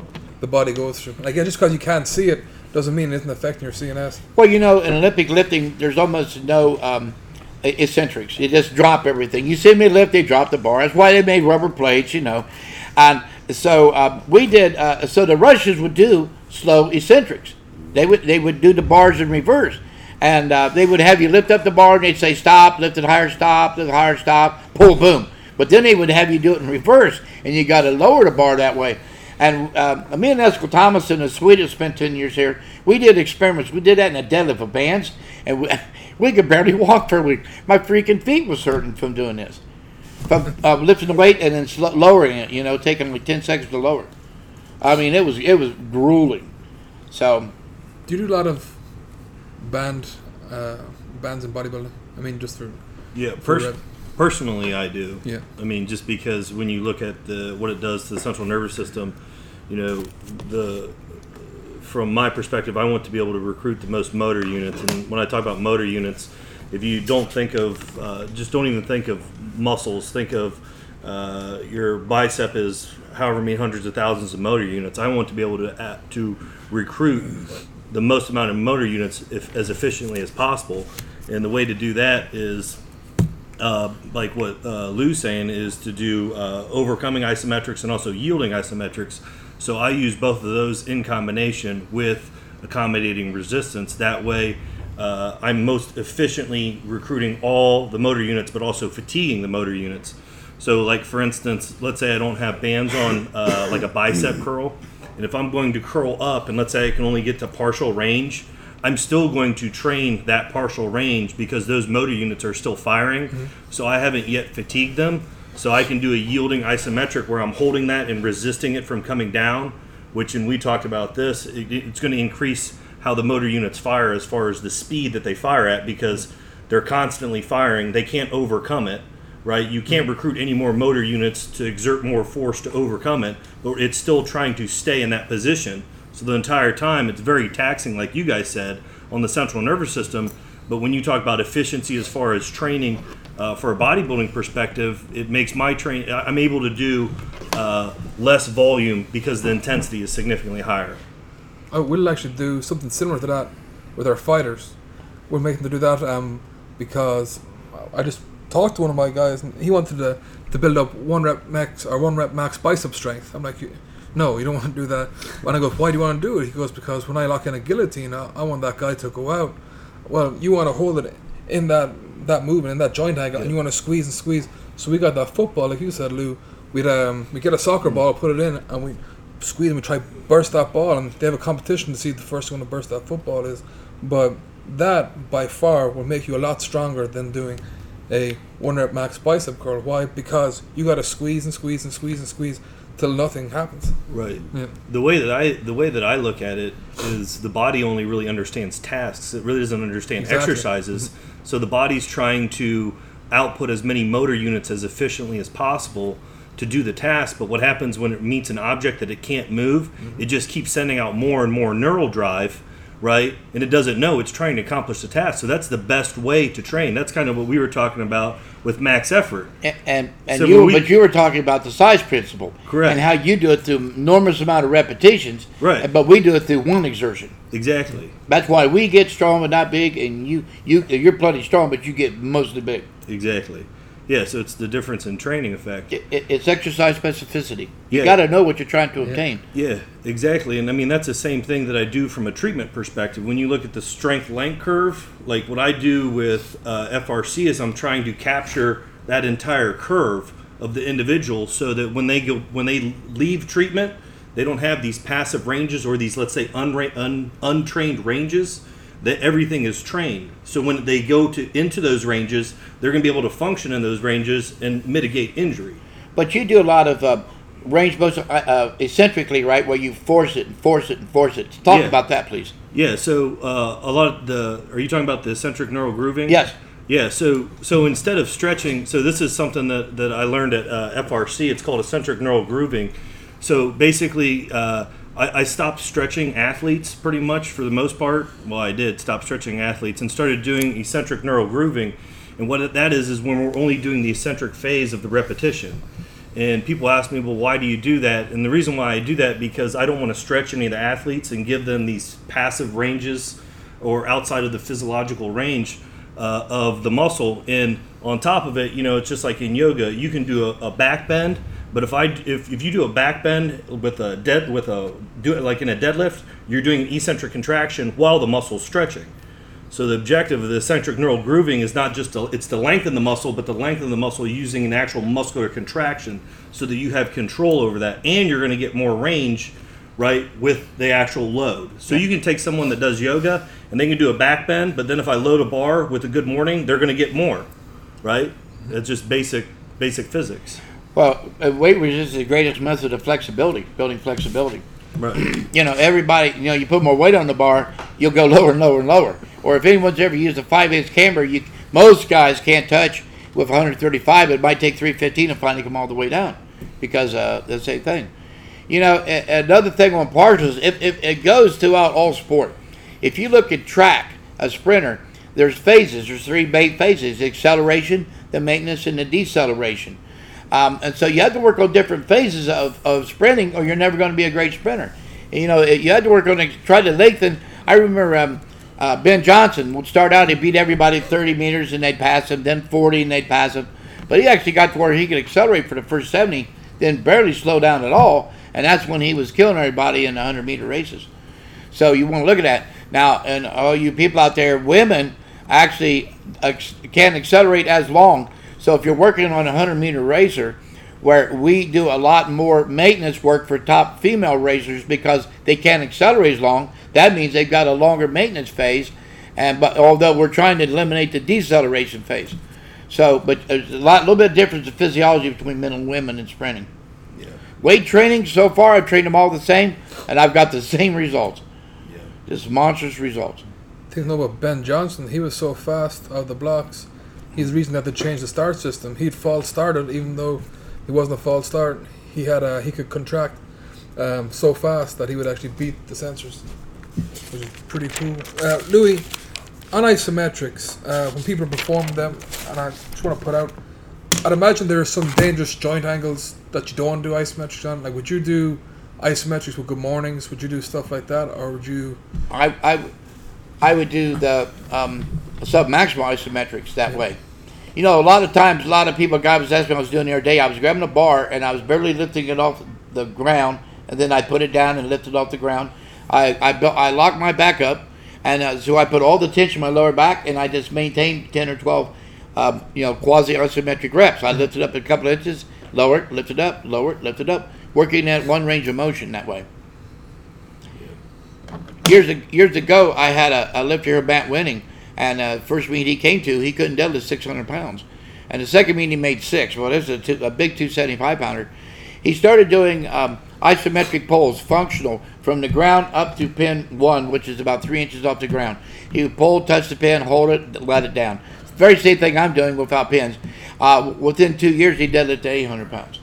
the body goes through. Like, yeah, just because you can't see it doesn't mean it isn't affecting your C N S. Well, you know, in Olympic lifting, there's almost no um, eccentrics. You just drop everything. You see me lift, they drop the bar. That's why they made rubber plates, you know. And so um, we did, uh, so the Russians would do slow eccentrics. They would, they would do the bars in reverse. And uh, they would have you lift up the bar, and they'd say, stop, lift it higher, stop, lift it higher, stop, pull, boom. But then they would have you do it in reverse, and you got to lower the bar that way. And uh, me and Eskil Thomas in the Sweden spent ten years here. We did experiments. We did that in a deadlift of bands, and we, we could barely walk for a week. My freaking feet was hurting from doing this, from uh, lifting the weight and then sl- lowering it, you know, taking like ten seconds to lower. I mean, it was it was grueling. So, do you do a lot of... Band, uh, bands and bodybuilding. I mean, just for yeah. Pers- for personally, I do. Yeah. I mean, just because when you look at the what it does to the central nervous system, you know, the from my perspective, I want to be able to recruit the most motor units. And when I talk about motor units, if you don't think of, uh, just don't even think of muscles. Think of uh, your bicep is however many hundreds of thousands of motor units. I want to be able to uh, to recruit the most amount of motor units if, as efficiently as possible. And the way to do that is, uh, like what uh, Lou's saying, is to do uh, overcoming isometrics and also yielding isometrics. So I use both of those in combination with accommodating resistance. That way uh, I'm most efficiently recruiting all the motor units, but also fatiguing the motor units. So like for instance, let's say I don't have bands on uh, like a bicep curl. And if I'm going to curl up and let's say I can only get to partial range, I'm still going to train that partial range because those motor units are still firing. Mm-hmm. So I haven't yet fatigued them. So I can do a yielding isometric where I'm holding that and resisting it from coming down, which, and we talked about this, it, it's going to increase how the motor units fire as far as the speed that they fire at, because they're constantly firing. They can't overcome it, right? You can't recruit any more motor units to exert more force to overcome it, but it's still trying to stay in that position. So the entire time, it's very taxing, like you guys said, on the central nervous system. But when you talk about efficiency as far as training, uh, for a bodybuilding perspective, it makes my train, I'm able to do uh, less volume because the intensity is significantly higher. I will actually do something similar to that with our fighters. We'll make them do that um, because I just talked to one of my guys and he wanted to, to build up one rep max or one rep max bicep strength. I'm like, no, you don't want to do that. And I go, why do you want to do it? He goes, because when I lock in a guillotine, I, I want that guy to go out. Well, you want to hold it in that that movement, in that joint angle, yeah. and you want to squeeze and squeeze. So we got that football, like you said, Lou. We'd um, we get a soccer ball, put it in, and we squeeze and we try to burst that ball, and they have a competition to see the first one to burst that football is. But that, by far, will make you a lot stronger than doing a one rep max bicep curl. Why? Because you got to squeeze and squeeze and squeeze and squeeze till nothing happens. Right. Yeah. The way that I the way that I look at it is the body only really understands tasks. It really doesn't understand exactly. exercises. Mm-hmm. So the body's trying to output as many motor units as efficiently as possible to do the task. But what happens when it meets an object that it can't move, mm-hmm. it just keeps sending out more and more neural drive, right? And it doesn't know it's trying to accomplish the task. So that's the best way to train. That's kind of what we were talking about with max effort. And, and, and so you, we, but you were talking about the size principle. Correct. And how you do it through enormous amount of repetitions. Right. But we do it through one exertion. Exactly. That's why we get strong but not big, and you, you, you're plenty strong, but you get mostly big. Exactly. Yeah, so it's the difference in training effect. It, it, it's exercise specificity. You yeah. got to know what you're trying to yeah. obtain. Yeah, exactly. And I mean, that's the same thing that I do from a treatment perspective. When you look at the strength length curve, like what I do with uh, F R C is I'm trying to capture that entire curve of the individual so that when they go, when they leave treatment, they don't have these passive ranges or these, let's say, unra- un- untrained ranges. That everything is trained. So when they go to into those ranges, they're going to be able to function in those ranges and mitigate injury. But you do a lot of uh, range motion uh, eccentrically, right, where you force it and force it and force it. Talk yeah. about that, please. Yeah, so uh, a lot of the, are you talking about the eccentric neural grooving? Yes. Yeah, so so instead of stretching, so this is something that, that I learned at uh, F R C. It's called eccentric neural grooving. So basically, uh, I stopped stretching athletes pretty much for the most part. Well, I did stop stretching athletes and started doing eccentric neural grooving. And what that is is when we're only doing the eccentric phase of the repetition. And people ask me, well, why do you do that? And the reason why I do that because I don't want to stretch any of the athletes and give them these passive ranges or outside of the physiological range uh, of the muscle. And on top of it, you know, it's just like in yoga, you can do a, a back bend. But if I if, if you do a back bend with a dead with a do it like in a deadlift, you're doing an eccentric contraction while the muscle's stretching. So the objective of the eccentric neural grooving is not just to, it's to lengthen the muscle, but to lengthen the muscle using an actual muscular contraction, so that you have control over that, and you're going to get more range, right, with the actual load. So you can take someone that does yoga and they can do a back bend, but then if I load a bar with a good morning, they're going to get more, right? That's just basic basic physics. Well, weight resistance is the greatest method of flexibility, building flexibility. Right. You know, everybody, you know, you put more weight on the bar, you'll go lower and lower and lower. Or if anyone's ever used a five eighths camber, you, most guys can't touch with one thirty-five. It might take three fifteen to finally come all the way down because uh, the same thing. You know, a- another thing on partials, if, if it goes throughout all sport. If you look at track, a sprinter, there's phases. There's three main phases, the acceleration, the maintenance, and the deceleration. Um, and so you have to work on different phases of, of sprinting, or you're never going to be a great sprinter. And, you know, you had to work on it, try to lengthen. I remember um, uh, Ben Johnson would start out, he'd beat everybody thirty meters, and they'd pass him, then forty, and they'd pass him. But he actually got to where he could accelerate for the first seventy, then barely slow down at all, and that's when he was killing everybody in the hundred-meter races. So you want to look at that. Now, and all you people out there, women actually ex- can't accelerate as long. So if you're working on a hundred-meter racer, where we do a lot more maintenance work for top female racers because they can't accelerate as long. That means they've got a longer maintenance phase, and but although we're trying to eliminate the deceleration phase. So, but there's a lot, little bit of difference in physiology between men and women in sprinting. Yeah. Weight training, so far, I've trained them all the same, and I've got the same results. Yeah. Just monstrous results. Think about Ben Johnson. He was so fast out of the blocks. He's the reason that they changed the start system. He'd false started, even though it wasn't a false start. He had a, he could contract um, so fast that he would actually beat the sensors, which is pretty cool. Uh, Louis. On isometrics, uh, when people perform them, and I just want to put out, I'd imagine there are some dangerous joint angles that you don't do isometrics on. Like, would you do isometrics with good mornings? Would you do stuff like that, or would you? I I, I would do the um, submaximal isometrics that yeah. way. You know, a lot of times, a lot of people, a guy was asking, I was doing the other day, I was grabbing a bar and I was barely lifting it off the ground, and then I put it down and lifted it off the ground. I I, built, I locked my back up. And uh, so I put all the tension in my lower back, and I just maintained ten or twelve, um, you know, quasi-isometric reps. I lifted up a couple of inches, lowered, lifted up, lowered, lifted up, working at one range of motion that way. Years ago, years ago I had a, a lifter here, Matt Winning, and the uh, first meeting he came to, he couldn't deadlift six hundred pounds. And the second meeting he made six. Well, this is a, two, a big two seventy-five pounder. He started doing um, isometric pulls, functional, from the ground up to pin one, which is about three inches off the ground. He would pull, touch the pin, hold it, let it down. Very same thing I'm doing without pins. Uh, within two years, he deadlifted to eight hundred pounds.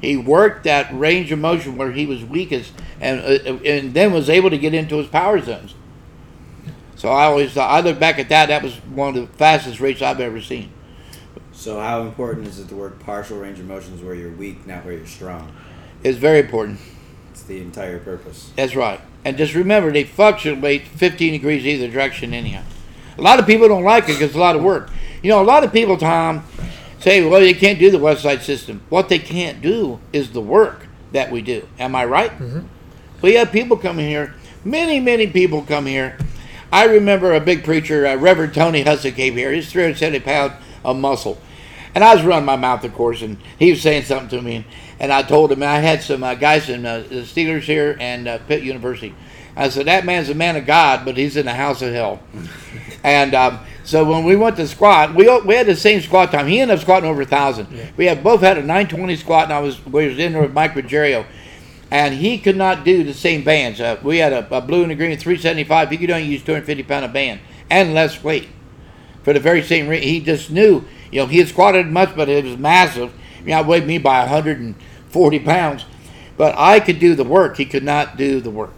He worked that range of motion where he was weakest, and uh, and then was able to get into his power zones. So I always, uh, I look back at that. That was one of the fastest races I've ever seen. So how important is it to work partial range of motions where you're weak, not where you're strong? It's very important. It's the entire purpose. That's right. And just remember, they fluctuate fifteen degrees either direction anyhow. A lot of people don't like it because it's a lot of work. You know, a lot of people, Tom, say, well, you can't do the Westside system. What they can't do is the work that we do. Am I right? Mm-hmm. We have people come here. Many, many people come here. I remember a big preacher, uh, Reverend Tony Hussey, came here. He's three hundred seventy pounds of muscle. And I was running my mouth, of course, and he was saying something to me, and, and I told him, I had some uh, guys in uh, the Steelers here and uh, Pitt University. I said, that man's a man of God, but he's in the house of hell. And um, so when we went to squat, we we had the same squat time. He ended up squatting over one thousand. Yeah. We had both had a nine twenty squat, and I was, we was in there with Mike Ruggiero, and he could not do the same bands. Uh, we had a, a blue and a green three seventy-five. He could only use two hundred fifty pound a band and less weight for the very same reason. He just knew. You know, he had squatted much, but it was massive. You know, it weighed me by one hundred forty pounds. But I could do the work. He could not do the work.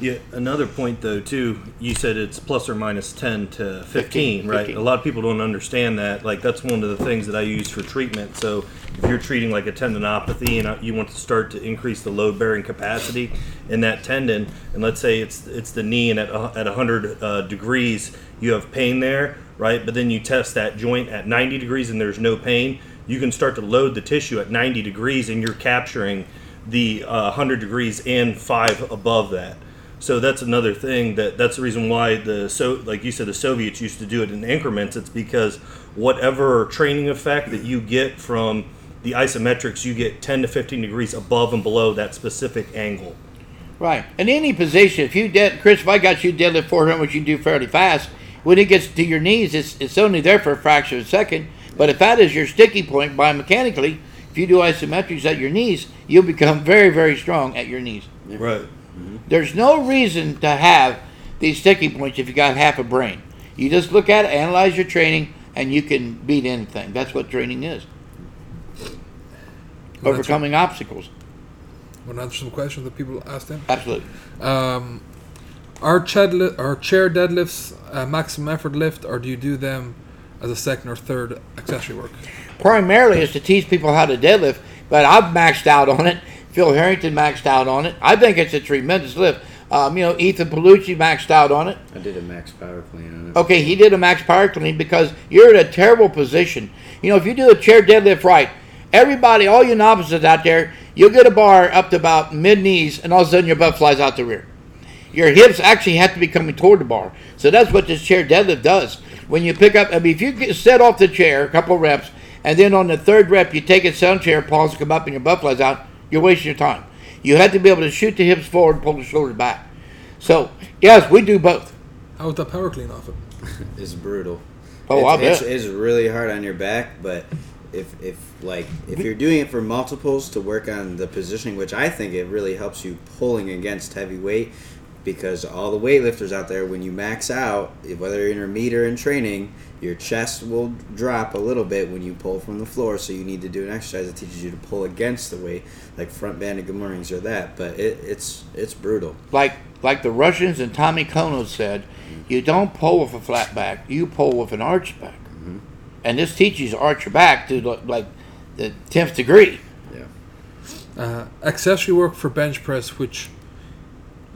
Yeah, another point, though, too, you said it's plus or minus ten to fifteen, fifteen right? fifteen. A lot of people don't understand that. Like, that's one of the things that I use for treatment. So if you're treating, like, a tendinopathy and you want to start to increase the load-bearing capacity in that tendon, and let's say it's it's the knee and at, at one hundred uh, degrees you have pain there, right? But then you test that joint at ninety degrees and there's no pain. You can start to load the tissue at ninety degrees and you're capturing the uh, one hundred degrees and five above that. So that's another thing that that's the reason why the so like you said the Soviets used to do it in increments. It's because whatever training effect that you get from the isometrics, you get ten to fifteen degrees above and below that specific angle. Right. In any position, if you dead Chris, if I got you deadlift four hundred, which you do fairly fast, when it gets to your knees, it's it's only there for a fraction of a second. But if that is your sticky point biomechanically, if you do isometrics at your knees, you'll become very, very strong at your knees. Right. Mm-hmm. There's no reason to have these sticky points if you got half a brain. You just look at it, analyze your training, and you can beat anything. That's what training is. Well, overcoming right. obstacles. Want to answer some questions that people asked them? Absolutely. Um, Are chair deadlifts a maximum effort lift, or do you do them as a second or third accessory work? Primarily is to teach people how to deadlift, but I've maxed out on it. Phil Harrington maxed out on it. I think it's a tremendous lift. Um, you know, Ethan Pellucci maxed out on it. I did a max power clean on it. Okay, he did a max power clean because you're in a terrible position. You know, if you do a chair deadlift right, everybody, all you novices out there, you'll get a bar up to about mid-knees, and all of a sudden your butt flies out the rear. Your hips actually have to be coming toward the bar. So that's what this chair deadlift does. When you pick up, I mean, if you get set off the chair a couple reps and then on the third rep, you take a sun chair, palms come up, and your butterflies out, you're wasting your time. You have to be able to shoot the hips forward and pull the shoulders back. So, yes, we do both. How was that power clean off it? It's brutal. Oh, it's, I bet. It's, it's really hard on your back, but if if like if you're doing it for multiples to work on the positioning, which I think it really helps you pulling against heavy weight, because all the weightlifters out there, when you max out, whether you're in your meet or in training, your chest will drop a little bit when you pull from the floor, so you need to do an exercise that teaches you to pull against the weight, like front banded good mornings or that, but it, it's it's brutal. Like like the Russians and Tommy Kono said, you don't pull with a flat back, you pull with an arched back. Mm-hmm. And this teaches arch your back to like the tenth degree. Yeah. Uh, accessory work for bench press, which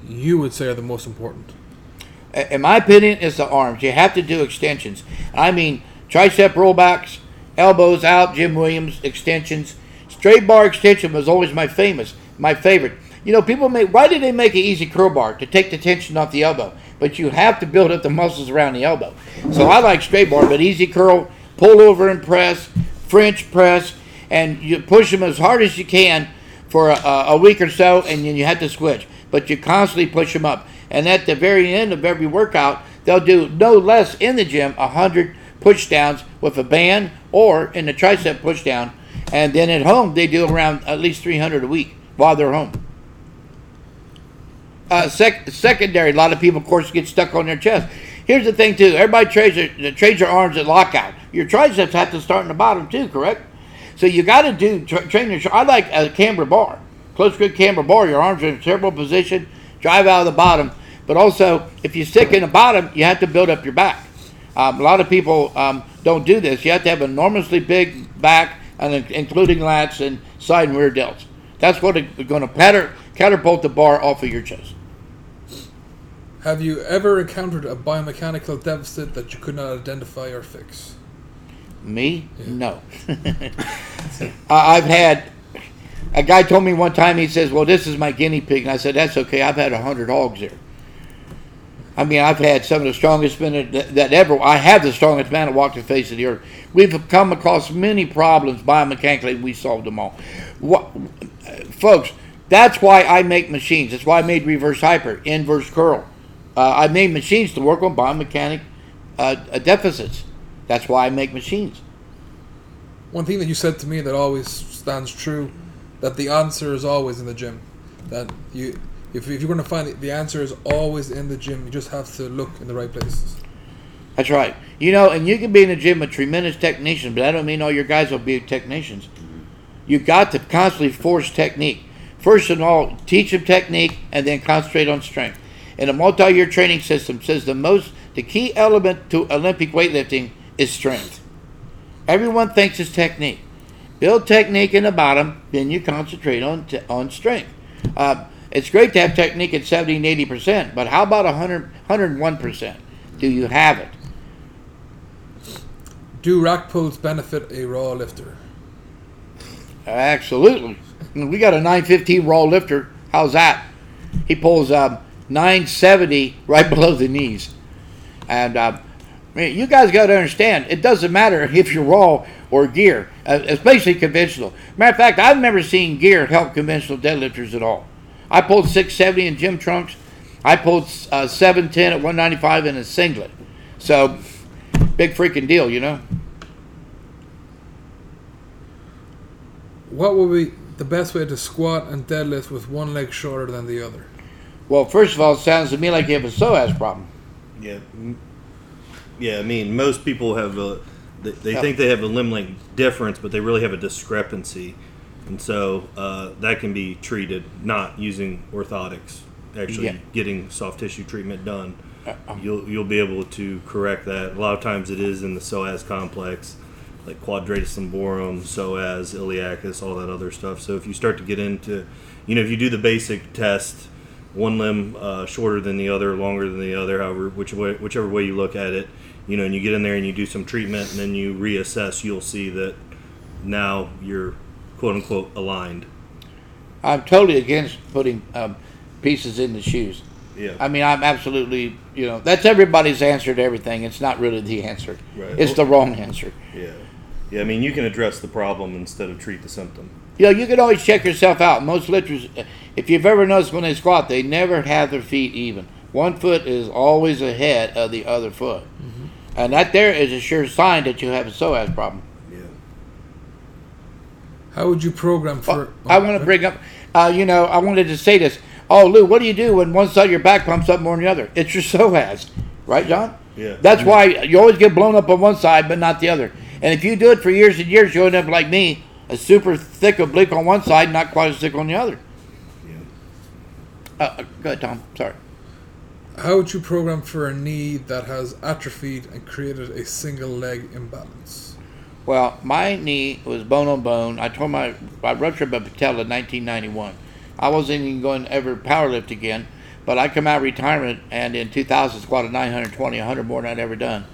you would say are the most important. In my opinion, it's the arms. You have to do extensions. I mean, tricep rollbacks, elbows out, Jim Williams extensions. Straight bar extension was always my famous, my favorite. You know, people make, why did they make an easy curl bar? To take the tension off the elbow. But you have to build up the muscles around the elbow. So I like straight bar, but easy curl, pull over and press, French press, and you push them as hard as you can for a, a week or so, and then you have to switch. But you constantly push them up. And at the very end of every workout, they'll do no less in the gym one hundred pushdowns with a band or in the tricep pushdown. And then at home, they do around at least three hundred a week while they're home. Uh, sec- secondary, a lot of people, of course, get stuck on their chest. Here's the thing, too. Everybody trades their, trades their arms at lockout. Your triceps have to start in the bottom, too, correct? So you got to do tra- train your... I like a camber bar. Close grip camber bar. Your arms are in a terrible position. Drive out of the bottom. But also, if you stick in the bottom, you have to build up your back. Um, a lot of people um, don't do this. You have to have an enormously big back, and including lats and side and rear delts. That's what is going to patter, catapult the bar off of your chest. Have you ever encountered a biomechanical deficit that you could not identify or fix? Me? Yeah. No. I've had, a guy told me one time, he says, well, this is my guinea pig. And I said, that's okay. I've had one hundred hogs here. I mean, I've had some of the strongest men that, that ever, I have the strongest man that walked the face of the earth. We've come across many problems biomechanically. We solved them all. What, folks, that's why I make machines. That's why I made reverse hyper, inverse curl. Uh, I made machines to work on biomechanic uh, deficits. That's why I make machines. One thing that you said to me that always stands true, that the answer is always in the gym. That you, if, if you're going to find it, the answer is always in the gym. You just have to look in the right places. That's right. You know, and you can be in the gym a tremendous technician, but I don't mean all your guys will be technicians. You've got to constantly force technique. First of all, teach them technique and then concentrate on strength. And a multi-year training system says the most, the key element to Olympic weightlifting is strength. Everyone thinks it's technique. Build technique in the bottom, then you concentrate on t- on strength. Uh, it's great to have technique at seventy and eighty percent, but how about one hundred, one hundred one percent? Do you have it? Do rack pulls benefit a raw lifter? Absolutely. We got a nine fifteen raw lifter. How's that? He pulls um, nine seventy right below the knees. And uh, I mean, you guys got to understand, it doesn't matter if you're raw or gear, uh, especially conventional. Matter of fact, I've never seen gear help conventional deadlifters at all. I pulled six seventy in gym trunks. I pulled uh, seven ten at one ninety-five in a singlet. So, big freaking deal, you know? What would be the best way to squat and deadlift with one leg shorter than the other? Well, first of all, it sounds to me like you have a psoas problem. Yeah. Yeah, I mean, most people have a... They, they yeah. think they have a limb length difference, but they really have a discrepancy. And so uh, that can be treated not using orthotics. Actually yeah. getting soft tissue treatment done. Uh-oh. You'll you'll be able to correct that. A lot of times it is in the psoas complex, like quadratus lumborum, psoas, iliacus, all that other stuff. So if you start to get into, you know, if you do the basic test, one limb uh, shorter than the other, longer than the other, however, which way, whichever way you look at it, you know, and you get in there and you do some treatment and then you reassess, you'll see that now you're, quote unquote, aligned. I'm totally against putting um, pieces in the shoes. Yeah. I mean, I'm absolutely, you know, that's everybody's answer to everything. It's not really the answer. Right. It's well, the wrong answer. Yeah. Yeah, I mean, you can address the problem instead of treat the symptom. You know, you can always check yourself out. Most lifters, if you've ever noticed when they squat, they never have their feet even. One foot is always ahead of the other foot. Mm-hmm. And that there is a sure sign that you have a psoas problem. Yeah. How would you program for... Oh, I want to bring up, uh, you know, I wanted to say this. Oh, Lou, what do you do when one side of your back pumps up more than the other? It's your psoas. Right, John? Yeah. That's yeah. why you always get blown up on one side but not the other. And if you do it for years and years, you'll end up like me, a super thick oblique on one side, not quite as thick on the other. Yeah. Uh, go ahead, Tom. Sorry. How would you program for a knee that has atrophied and created a single leg imbalance? Well, my knee was bone on bone. I tore my I ruptured my patella in nineteen ninety-one. I wasn't even going to ever powerlift again, but I come out of retirement and in two thousand squatted nine hundred twenty, one hundred more than I'd ever done,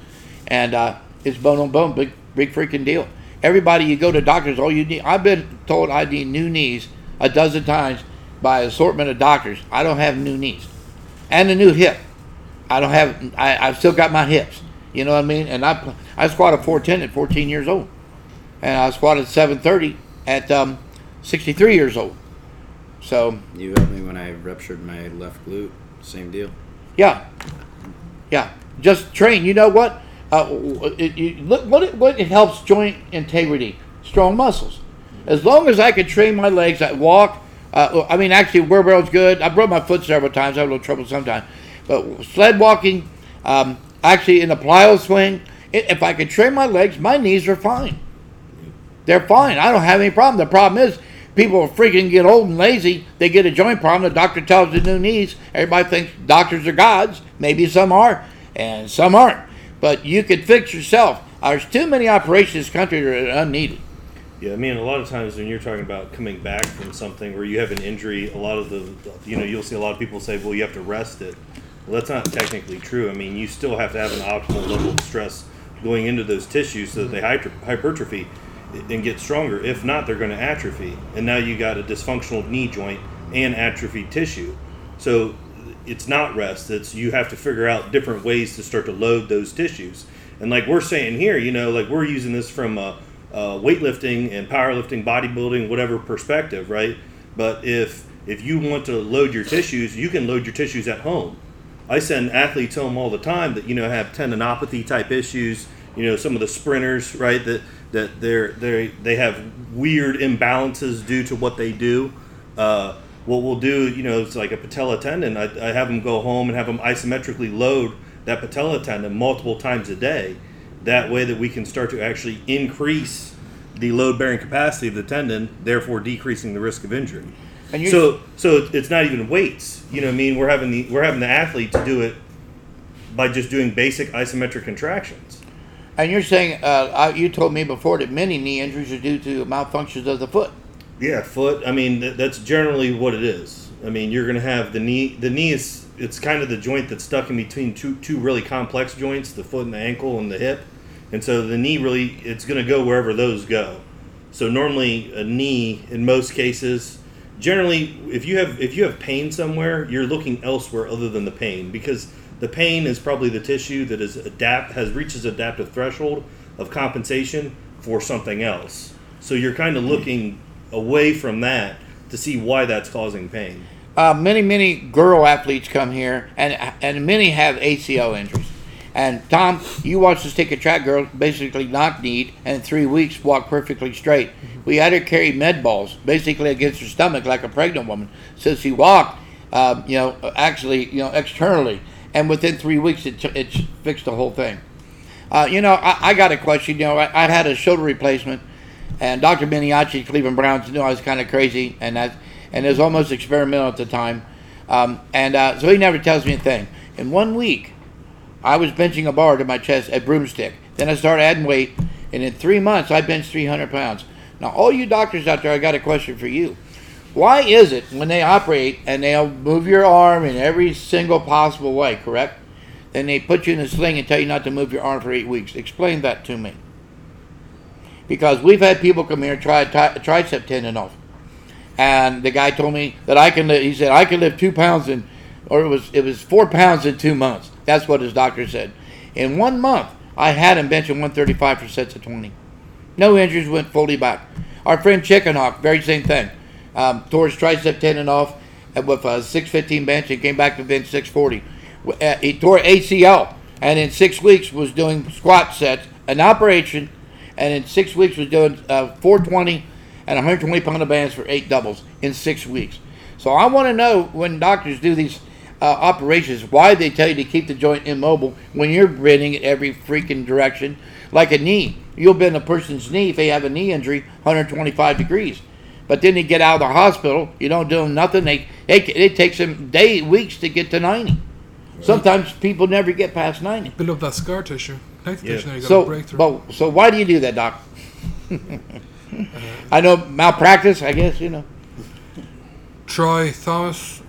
and uh, it's bone on bone, big big freaking deal. Everybody, you go to doctors, all you need. I've been told I need new knees a dozen times by an assortment of doctors. I don't have new knees. And a new hip. I don't have, I, I've still got my hips. You know what I mean? And I I squatted four ten at fourteen years old. And I squatted seven thirty at um, sixty-three years old. So. You helped me when I ruptured my left glute. Same deal. Yeah. Yeah. Just train. You know what? Uh, it, you, look, what, it, what it helps joint integrity? Strong muscles. As long as I could train my legs, I walk. Uh, I mean, actually, barbell's good. I broke my foot several times. I have a little trouble sometimes. But sled walking, um, actually in a plyo swing, it, if I could train my legs, my knees are fine. They're fine. I don't have any problem. The problem is people freaking get old and lazy. They get a joint problem. The doctor tells them new knees. Everybody thinks doctors are gods. Maybe some are, and some aren't. But you can fix yourself. There's too many operations in this country that are unneeded. Yeah, I mean, a lot of times when you're talking about coming back from something where you have an injury, a lot of the, you know, you'll see a lot of people say, well, you have to rest it. Well, that's not technically true. I mean, you still have to have an optimal level of stress going into those tissues so that they hypertrophy and get stronger. If not, they're going to atrophy. And now you got a dysfunctional knee joint and atrophied tissue. So it's not rest. It's you have to figure out different ways to start to load those tissues. And like we're saying here, you know, like we're using this from a, Uh, weightlifting and powerlifting, bodybuilding, whatever perspective, right? But if if you want to load your tissues, you can load your tissues at home. I send athletes home all the time that, you know, have tendinopathy type issues. You know, some of the sprinters, right? That that they're they they have weird imbalances due to what they do. Uh, what we'll do, you know, it's like a patella tendon. I, I have them go home and have them isometrically load that patella tendon multiple times a day. That way that we can start to actually increase the load-bearing capacity of the tendon, therefore decreasing the risk of injury. And so, so it's not even weights. You know what I mean? We're having the we're having the athlete to do it by just doing basic isometric contractions. And you're saying uh, you told me before that many knee injuries are due to malfunctions of the foot. Yeah, foot. I mean, th- that's generally what it is. I mean, you're going to have the knee. The knee is it's kind of the joint that's stuck in between two two really complex joints: the foot and the ankle and the hip. And so the knee really, it's going to go wherever those go. So normally a knee, in most cases, generally if you have if you have pain somewhere, you're looking elsewhere other than the pain, because the pain is probably the tissue that is adapt has reaches adaptive threshold of compensation for something else. So you're kind of looking away from that to see why that's causing pain. Uh, many many girl athletes come here, and and many have A C L injuries. And Tom, you watched us take a track girl, basically knock-kneed, and in three weeks walked perfectly straight. We had her carry med balls, basically against her stomach like a pregnant woman, since she walked, um, you know, actually, you know, externally. And within three weeks, it, it fixed the whole thing. Uh, you know, I, I got a question. You know, I, I had a shoulder replacement, and Doctor Miniacci, Cleveland Browns, knew I was kind of crazy, and that, and it was almost experimental at the time. Um, and uh, so he never tells me a thing. In one week, I was benching a bar to my chest at broomstick. Then I started adding weight, and in three months, I benched three hundred pounds. Now, all you doctors out there, I got a question for you. Why is it when they operate, and they'll move your arm in every single possible way, correct? Then they put you in a sling and tell you not to move your arm for eight weeks. Explain that to me. Because we've had people come here and try a tri- tricep tendon off. And the guy told me that I can lift, he said, I can lift two pounds in, or it was it was four pounds in two months. That's what his doctor said. In one month, I had him benching one thirty-five for sets of twenty. No injuries, went fully back. Our friend Chickenhawk, very same thing. Um, tore his tricep tendon off with a six fifteen bench and came back to bench six forty. Uh, he tore A C L, and in six weeks was doing squat sets, an operation, and in six weeks was doing uh, four twenty and one hundred twenty pound of bands for eight doubles in six weeks. So I want to know when doctors do these uh, operations, why they tell you to keep the joint immobile when you're bending it every freaking direction. Like a knee, you'll bend a person's knee if they have a knee injury one hundred twenty-five degrees. But then they get out of the hospital, you don't do them nothing. They, it, it takes them day, weeks to get to ninety. Right. Sometimes people never get past ninety. Build up that scar tissue. Yeah. tissue now you so, breakthrough. But, so why do you do that, Doc? uh, I know, malpractice, I guess, you know. Troy Thomas,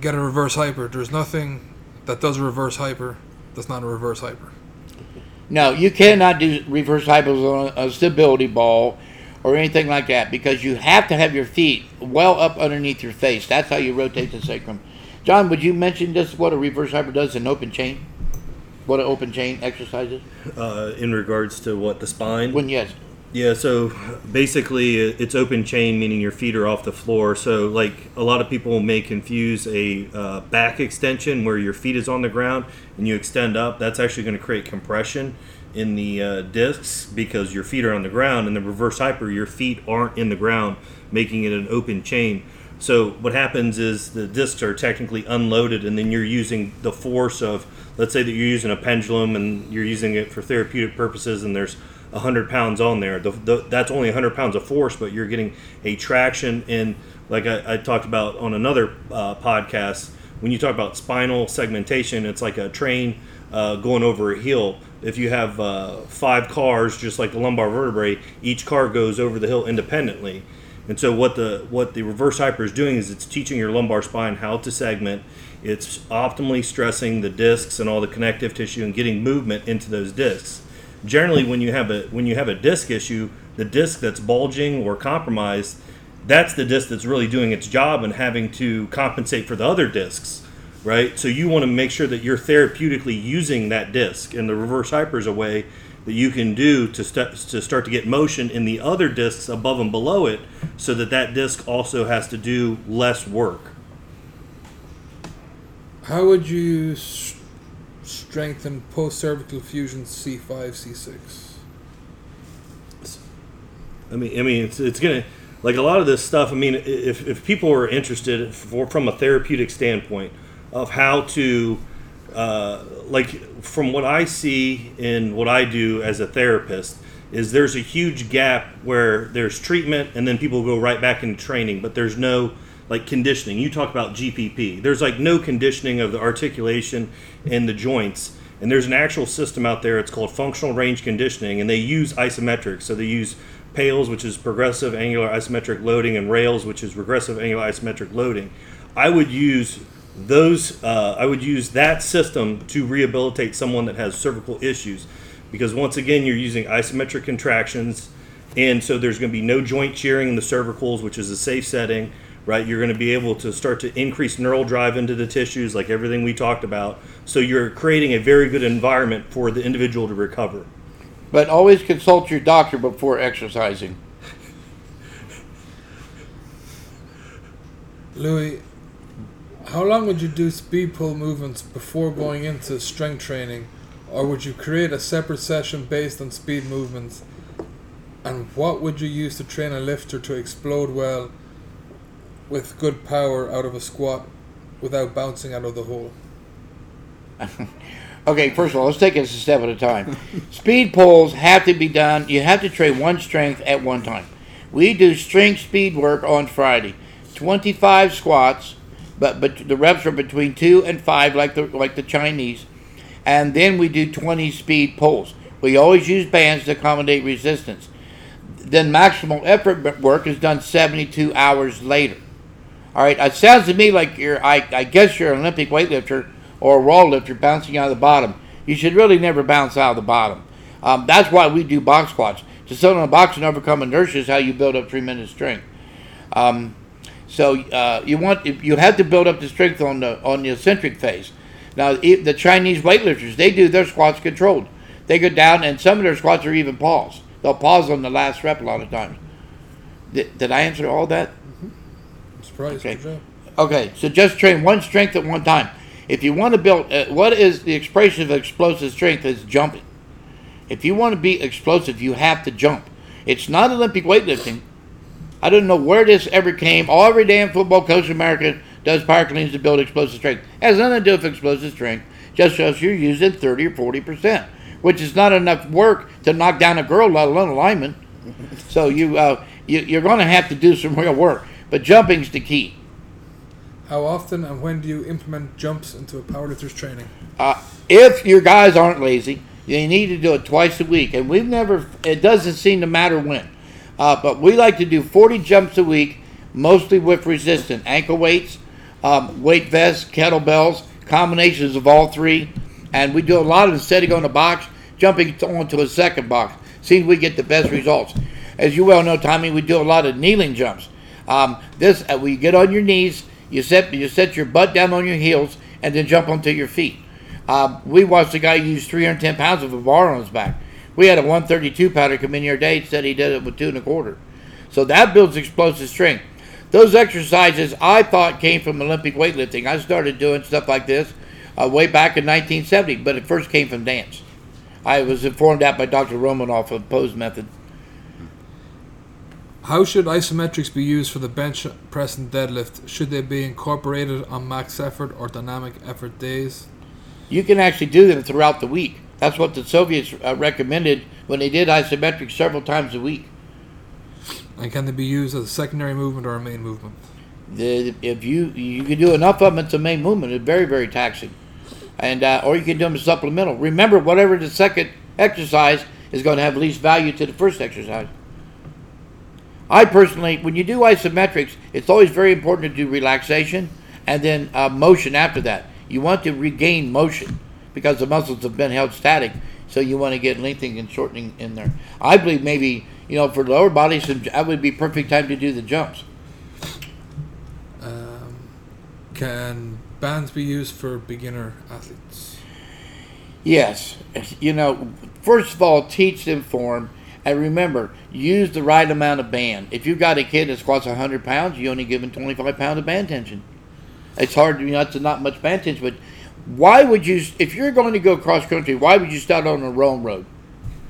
get a reverse hyper. There's nothing that does a reverse hyper that's not a reverse hyper. No, you cannot do reverse hypers on a stability ball or anything like that, because you have to have your feet well up underneath your face. That's how you rotate the sacrum. John, would you mention just what a reverse hyper does in open chain? What an open chain exercise is? Uh, in regards to what, the spine? When, yes. Yeah, so basically it's open chain, meaning your feet are off the floor. So like a lot of people may confuse a uh, back extension where your feet is on the ground and you extend up. That's actually going to create compression in the uh, discs because your feet are on the ground. In the reverse hyper, your feet aren't in the ground, making it an open chain. So what happens is the discs are technically unloaded, and then you're using the force of, let's say that you're using a pendulum and you're using it for therapeutic purposes, and there's one hundred pounds on there. The, the, that's only one hundred pounds of force, but you're getting a traction. And like I, I talked about on another uh, podcast, when you talk about spinal segmentation, it's like a train uh, going over a hill. If you have uh, five cars, just like the lumbar vertebrae, each car goes over the hill independently. And so what the what the reverse hyper is doing is it's teaching your lumbar spine how to segment. It's optimally stressing the discs and all the connective tissue and getting movement into those discs. Generally, when you have a when you have a disc issue, the disc that's bulging or compromised, that's the disc that's really doing its job and having to compensate for the other discs, right? So you want to make sure that you're therapeutically using that disc, and the reverse hyper is a way that you can do to st- to start to get motion in the other discs above and below it, so that that disc also has to do less work. How would you st- strengthen post-cervical fusion C five, C six? I mean, I mean, it's it's gonna, like a lot of this stuff. I mean, if if people are interested for, from a therapeutic standpoint of how to, uh, like from what I see in what I do as a therapist, is there's a huge gap where there's treatment and then people go right back into training, but there's no like conditioning. You talk about G P P. There's like no conditioning of the articulation and the joints. And there's an actual system out there. It's called functional range conditioning, and they use isometrics. So they use PAILS, which is progressive angular isometric loading, and RAILS, which is regressive angular isometric loading. I would use those. Uh, I would use that system to rehabilitate someone that has cervical issues, because once again, you're using isometric contractions, and so there's going to be no joint shearing in the cervicals, which is a safe setting. Right, you're going to be able to start to increase neural drive into the tissues, like everything we talked about. So you're creating a very good environment for the individual to recover. But always consult your doctor before exercising. Louis, how long would you do speed pull movements before going into strength training, or would you create a separate session based on speed movements? And what would you use to train a lifter to explode well with good power out of a squat without bouncing out of the hole? Okay, first of all, let's take it a step at a time. Speed pulls have to be done. You have to train one strength at one time. We do strength speed work on Friday. twenty-five squats, but but the reps are between two and five, like the like the Chinese. And then we do twenty speed pulls. We always use bands to accommodate resistance. Then maximal effort work is done seventy-two hours later. All right, it sounds to me like you're, I, I guess you're an Olympic weightlifter or a raw lifter bouncing out of the bottom. You should really never bounce out of the bottom. Um, that's why we do box squats. To sit on a box and overcome inertia is how you build up tremendous strength. Um, so uh, you want you have to build up the strength on the on the eccentric phase. Now, the Chinese weightlifters, they do their squats controlled. They go down, and some of their squats are even paused. They'll pause on the last rep a lot of times. Did, did I answer all that? Mm-hmm. I'm surprised. Okay. Okay, so just train one strength at one time. If you want to build, uh, what is the expression of explosive strength is jumping. If you want to be explosive, you have to jump. It's not Olympic weightlifting. I don't know where this ever came. All every damn football coach in America does power cleans to build explosive strength. It has nothing to do with explosive strength, just because you're using thirty or forty percent, which is not enough work to knock down a girl, let alone a lineman. So you, uh, you, you're going to have to do some real work. But jumping's the key. How often and when do you implement jumps into a powerlifter's training? Uh, if your guys aren't lazy, you need to do it twice a week. And we've never, it doesn't seem to matter when. Uh, but we like to do forty jumps a week, mostly with resistance, ankle weights, um, weight vests, kettlebells, combinations of all three. And we do a lot of sitting on a box, jumping onto a second box. See if we get the best results. As you well know, Tommy, we do a lot of kneeling jumps. Um, this, uh, we get on your knees, you set, you set your butt down on your heels, and then jump onto your feet. Um, we watched a guy use three hundred ten pounds of a bar on his back. We had a one thirty-two pounder come in here today and said he did it with two and a quarter. So that builds explosive strength. Those exercises I thought came from Olympic weightlifting. I started doing stuff like this uh, way back in nineteen seventy, but it first came from dance. I was informed that by Doctor Romanoff of PAILS method. How should isometrics be used for the bench press and deadlift? Should they be incorporated on max effort or dynamic effort days? You can actually do them throughout the week. That's what the Soviets uh, recommended when they did isometrics several times a week. And can they be used as a secondary movement or a main movement? The, if you you can do enough of them, it's a main movement. It's very, very taxing. and uh, Or you can do them as supplemental. Remember, whatever the second exercise is going to have least value to the first exercise. I personally, when you do isometrics, it's always very important to do relaxation and then uh, motion after that. You want to regain motion, because the muscles have been held static, so you want to get lengthening and shortening in there. I believe maybe, you know, for lower bodies, that would be perfect time to do the jumps. Um, can bands be used for beginner athletes? Yes. You know, first of all, teach them form, and remember, use the right amount of band. If you've got a kid that squats one hundred pounds, you only give him twenty-five pounds of band tension. It's hard, you know, it's not much band tension, but why would you, if you're going to go cross country, why would you start on the wrong road?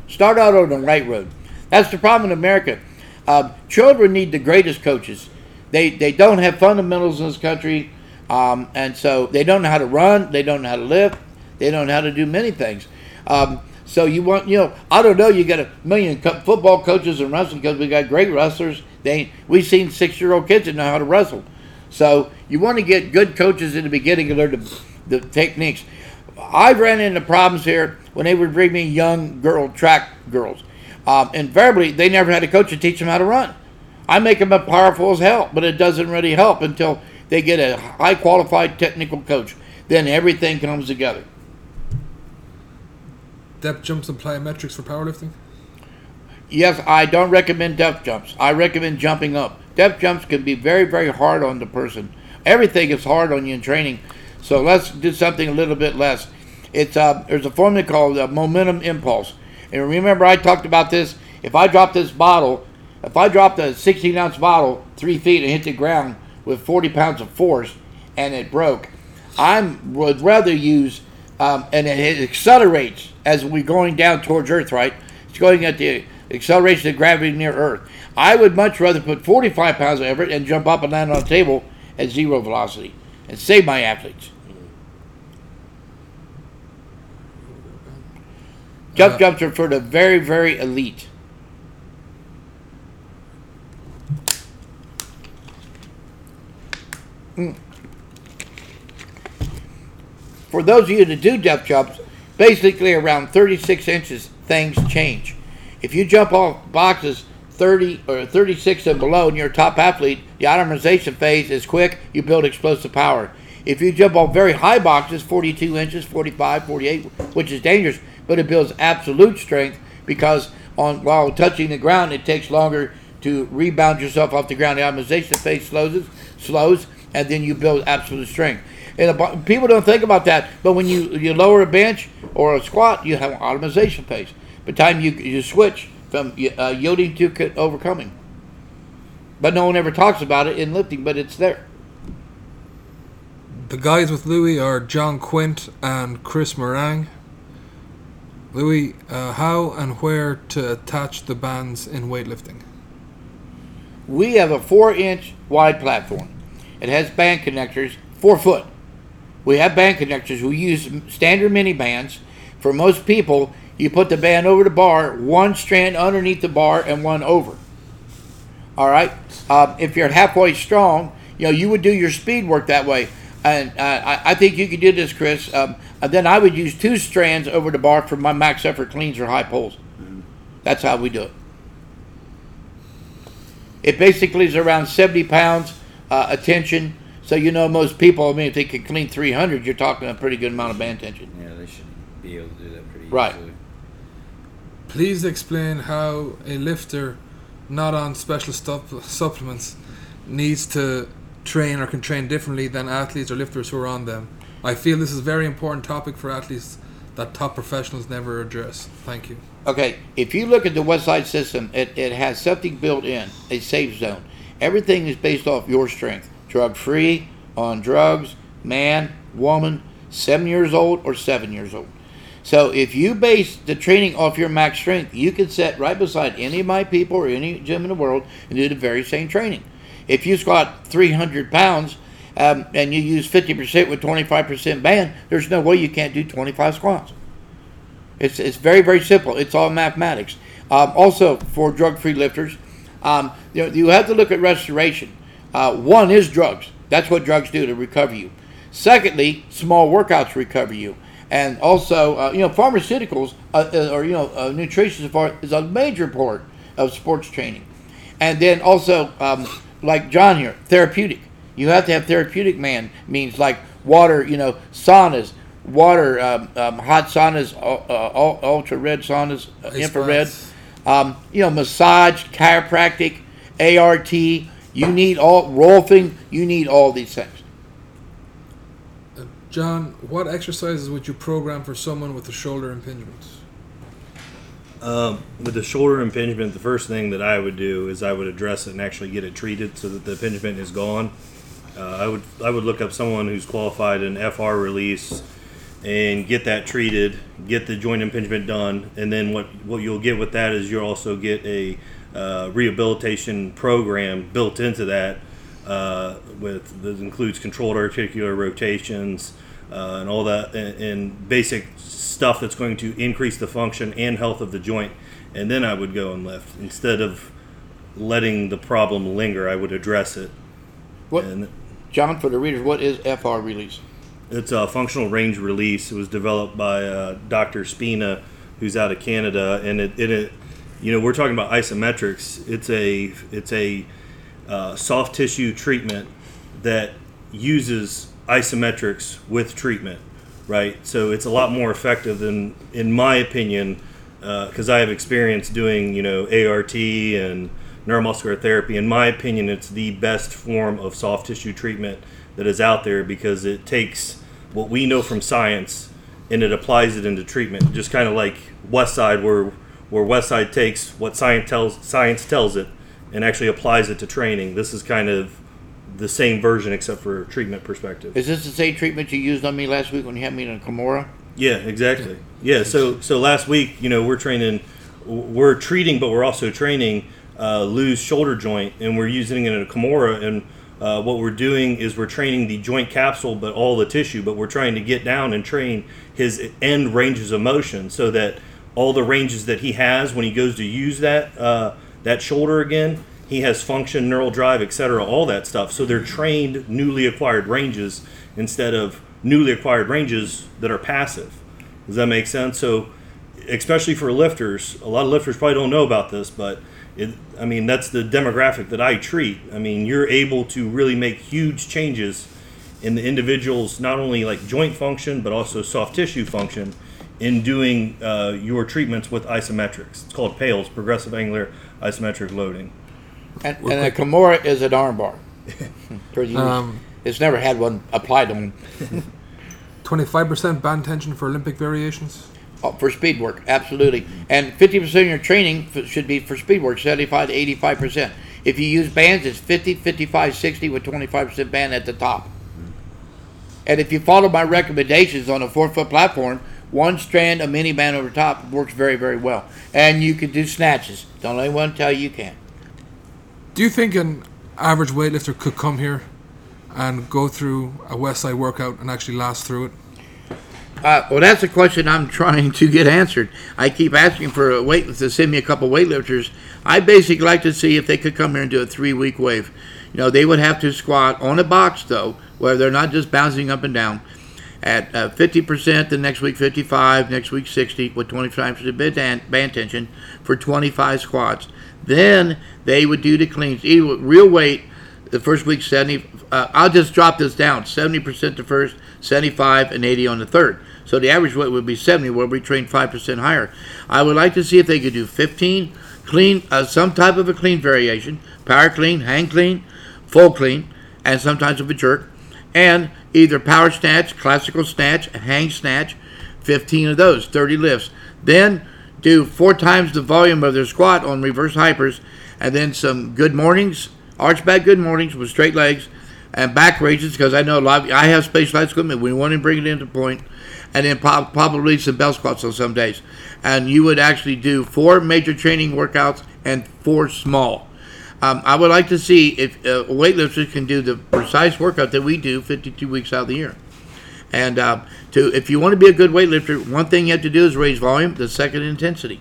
Start out on the right road. That's the problem in America. Uh, children need the greatest coaches. They they don't have fundamentals in this country, um, and so they don't know how to run, they don't know how to lift, they don't know how to do many things. Um, so you want, you know, I don't know, you got a million co- football coaches and wrestling coaches, we got great wrestlers. They We've seen six-year-old kids that know how to wrestle. So you want to get good coaches in the beginning and learn the, the techniques. I've ran into problems here when they would bring me young girl track girls. Um, invariably, they never had a coach to teach them how to run. I make them as powerful as hell, but it doesn't really help until they get a high-qualified technical coach. Then everything comes together. Depth jumps and plyometrics for powerlifting? Yes, I don't recommend depth jumps. I recommend jumping up. Depth jumps can be very, very hard on the person. Everything is hard on you in training. So let's do something a little bit less. It's uh, there's a formula called uh, momentum impulse. And remember, I talked about this. If I drop this bottle, if I drop the sixteen-ounce bottle three feet and hit the ground with forty pounds of force and it broke, I would rather use, um, and it, it accelerates as we're going down towards Earth, right? It's going at the acceleration of gravity near Earth. I would much rather put forty-five pounds of effort and jump up and land on a table at zero velocity and save my athletes. Jump uh, jumps are for the very, very elite. Mm. For those of you that do depth jumps, basically around thirty-six inches, things change. If you jump off boxes thirty or thirty-six and below and you're a top athlete, the itemization phase is quick. You build explosive power. If you jump off very high boxes, forty-two inches, forty-five, forty-eight, which is dangerous, but it builds absolute strength because on while touching the ground, it takes longer to rebound yourself off the ground. The itemization phase slows, slows, and then you build absolute strength. And a, people don't think about that. But when you, you lower a bench or a squat, you have an automation phase. By the time you, you switch from uh, yielding to overcoming. But no one ever talks about it in lifting, but it's there. The guys with Louis are John Quint and Chris Morang. Louis, uh, how and where to attach the bands in weightlifting? We have a four inch wide platform. It has band connectors, four foot. We have band connectors. We use standard mini bands. For most people, you put the band over the bar, one strand underneath the bar, and one over. All right? Uh, if you're halfway strong, you know, you would do your speed work that way. And uh, I, I think you could do this, Chris. Um, and then I would use two strands over the bar for my max effort cleans or high pulls. Mm-hmm. That's how we do it. It basically is around seventy pounds uh, of tension. So you know most people, I mean, if they can clean three hundred, you're talking a pretty good amount of band tension. Yeah, they should be able to do that pretty easily. Right. Please explain how a lifter not on special stup- supplements needs to train or can train differently than athletes or lifters who are on them. I feel this is a very important topic for athletes that top professionals never address. Thank you. Okay, if you look at the Westside system, it, it has something built in, a safe zone. Everything is based off your strength. Drug-free, on drugs, man, woman, seven years old or seven years old. So if you base the training off your max strength, you can sit right beside any of my people or any gym in the world and do the very same training. If you squat three hundred pounds um, and you use fifty percent with twenty-five percent band, there's no way you can't do twenty-five squats. It's it's very, very simple. It's all mathematics. Um, also, for drug-free lifters, um, you know, you have to look at restoration. Uh, one is drugs. That's what drugs do to recover you. Secondly, small workouts recover you. And also, uh, you know, pharmaceuticals uh, or, you know, uh, nutrition is a major part of sports training. And then also, um, like John here, therapeutic. You have to have therapeutic man means like water, you know, saunas, water, um, um, hot saunas, uh, ultra red saunas, uh, infrared, um, you know, massage, chiropractic, A R T. You need all, rolling, you need all these things. John, what exercises would you program for someone with a shoulder impingement? Um, with the shoulder impingement, the first thing that I would do is I would address it and actually get it treated so that the impingement is gone. Uh, I would I would look up someone who's qualified in F R release and get that treated, get the joint impingement done, and then what, what you'll get with that is you'll also get a uh, rehabilitation program built into that. Uh, with that includes controlled articular rotations uh, and all that, and, and basic stuff that's going to increase the function and health of the joint. And then I would go and lift instead of letting the problem linger. I would address it. What, and, John, for the readers, what is F R release? It's a functional range release. It was developed by uh, Doctor Spina, who's out of Canada, and it, it, it, you know, we're talking about isometrics. It's a, it's a Uh, soft tissue treatment that uses isometrics with treatment, right? So it's a lot more effective than, in my opinion, because uh, I have experience doing, you know, A R T and neuromuscular therapy. In my opinion, it's the best form of soft tissue treatment that is out there because it takes what we know from science and it applies it into treatment. Just kind of like Westside, where where Westside takes what science tells science tells it and actually applies it to training. This is kind of the same version except for treatment perspective. Is this the same treatment you used on me last week when you had me in Kimura? Yeah, exactly. Yeah, so so last week, you know, we're training, we're treating, but we're also training uh, Lou's shoulder joint, and we're using it in a Kimura, and uh, what we're doing is we're training the joint capsule, but all the tissue, but we're trying to get down and train his end ranges of motion so that all the ranges that he has when he goes to use that, uh, that shoulder again, he has function, neural drive, et cetera, all that stuff. So they're trained newly acquired ranges instead of newly acquired ranges that are passive. Does that make sense? So especially for lifters, a lot of lifters probably don't know about this, but it, I mean, that's the demographic that I treat. I mean, you're able to really make huge changes in the individual's not only like joint function, but also soft tissue function in doing uh, your treatments with isometrics. It's called PAILS, progressive angular isometric loading. And, and a Kimura is an armbar. um, It's never had one applied to him. twenty-five percent band tension for Olympic variations? Oh, for speed work, absolutely. And fifty percent of your training f- should be for speed work, seventy-five to eighty-five percent. If you use bands, it's fifty, fifty-five, sixty with twenty-five percent band at the top. And if you follow my recommendations on a four-foot platform, one strand of mini band over top works very, very well. And you can do snatches. Don't let anyone tell you you can't. Do you think an average weightlifter could come here and go through a Westside workout and actually last through it? Uh, well, that's a question I'm trying to get answered. I keep asking for a weightlifter to send me a couple weightlifters. I basically like to see if they could come here and do a three-week wave. You know, they would have to squat on a box, though, where they're not just bouncing up and down. At uh, fifty percent, the next week fifty-five, next week sixty, with twenty-five percent band tension for twenty-five squats. Then they would do the cleans. Either with real weight, the first week seventy. Uh, I'll just drop this down, seventy percent the first, seventy-five, and eighty on the third. So the average weight would be seventy, where we train five percent higher. I would like to see if they could do fifteen, clean, uh, some type of a clean variation, power clean, hang clean, full clean, and sometimes of a jerk, and either power snatch, classical snatch, hang snatch, fifteen of those, thirty lifts. Then do four times the volume of their squat on reverse hypers, and then some good mornings, arch back good mornings with straight legs, and back raises, because I know a lot of, I have specialized equipment. We want to bring it into point, and then pop, probably some bell squats on some days. And you would actually do four major training workouts and four small. Um, I would like to see if uh, weightlifters can do the precise workout that we do fifty-two weeks out of the year. And uh, to if you want to be a good weightlifter, one thing you have to do is raise volume, the second intensity.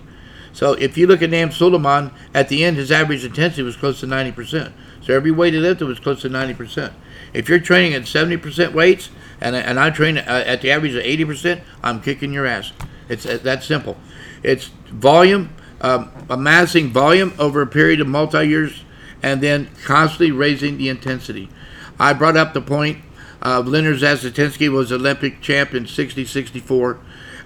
So if you look at Nam Suleiman, at the end his average intensity was close to ninety percent. So every weight he lifted was close to ninety percent. If you're training at seventy percent weights and, and I train at the average of eighty percent, I'm kicking your ass. It's uh, that simple. It's volume, um, amassing volume over a period of multi-years, and then constantly raising the intensity. I brought up the point of uh, Leonard Zasitinsky was Olympic champ in sixty sixty-four,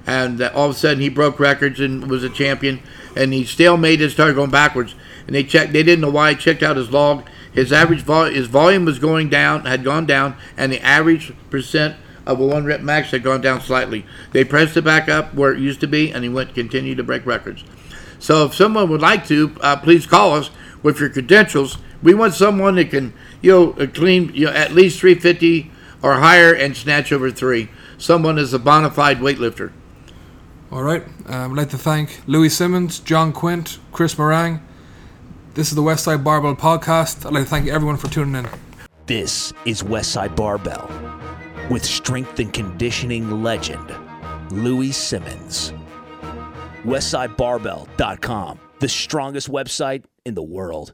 and uh, all of a sudden he broke records and was a champion, and he stalemated and started going backwards. And they checked; they didn't know why. Checked out his log. His average vol- his volume was going down, had gone down, and the average percent of a one rep max had gone down slightly. They pressed it back up where it used to be, and he went continued to break records. So if someone would like to, uh, please call us with your credentials. We want someone that can, you know, clean, you know, at least three fifty or higher and snatch over three. Someone is a bona fide weightlifter. All right. Uh, I would like to thank Louis Simmons, John Quint, Chris Morang. This is the Westside Barbell Podcast. I'd like to thank everyone for tuning in. This is Westside Barbell with strength and conditioning legend, Louis Simmons. Westside Barbell dot com, the strongest website in the world.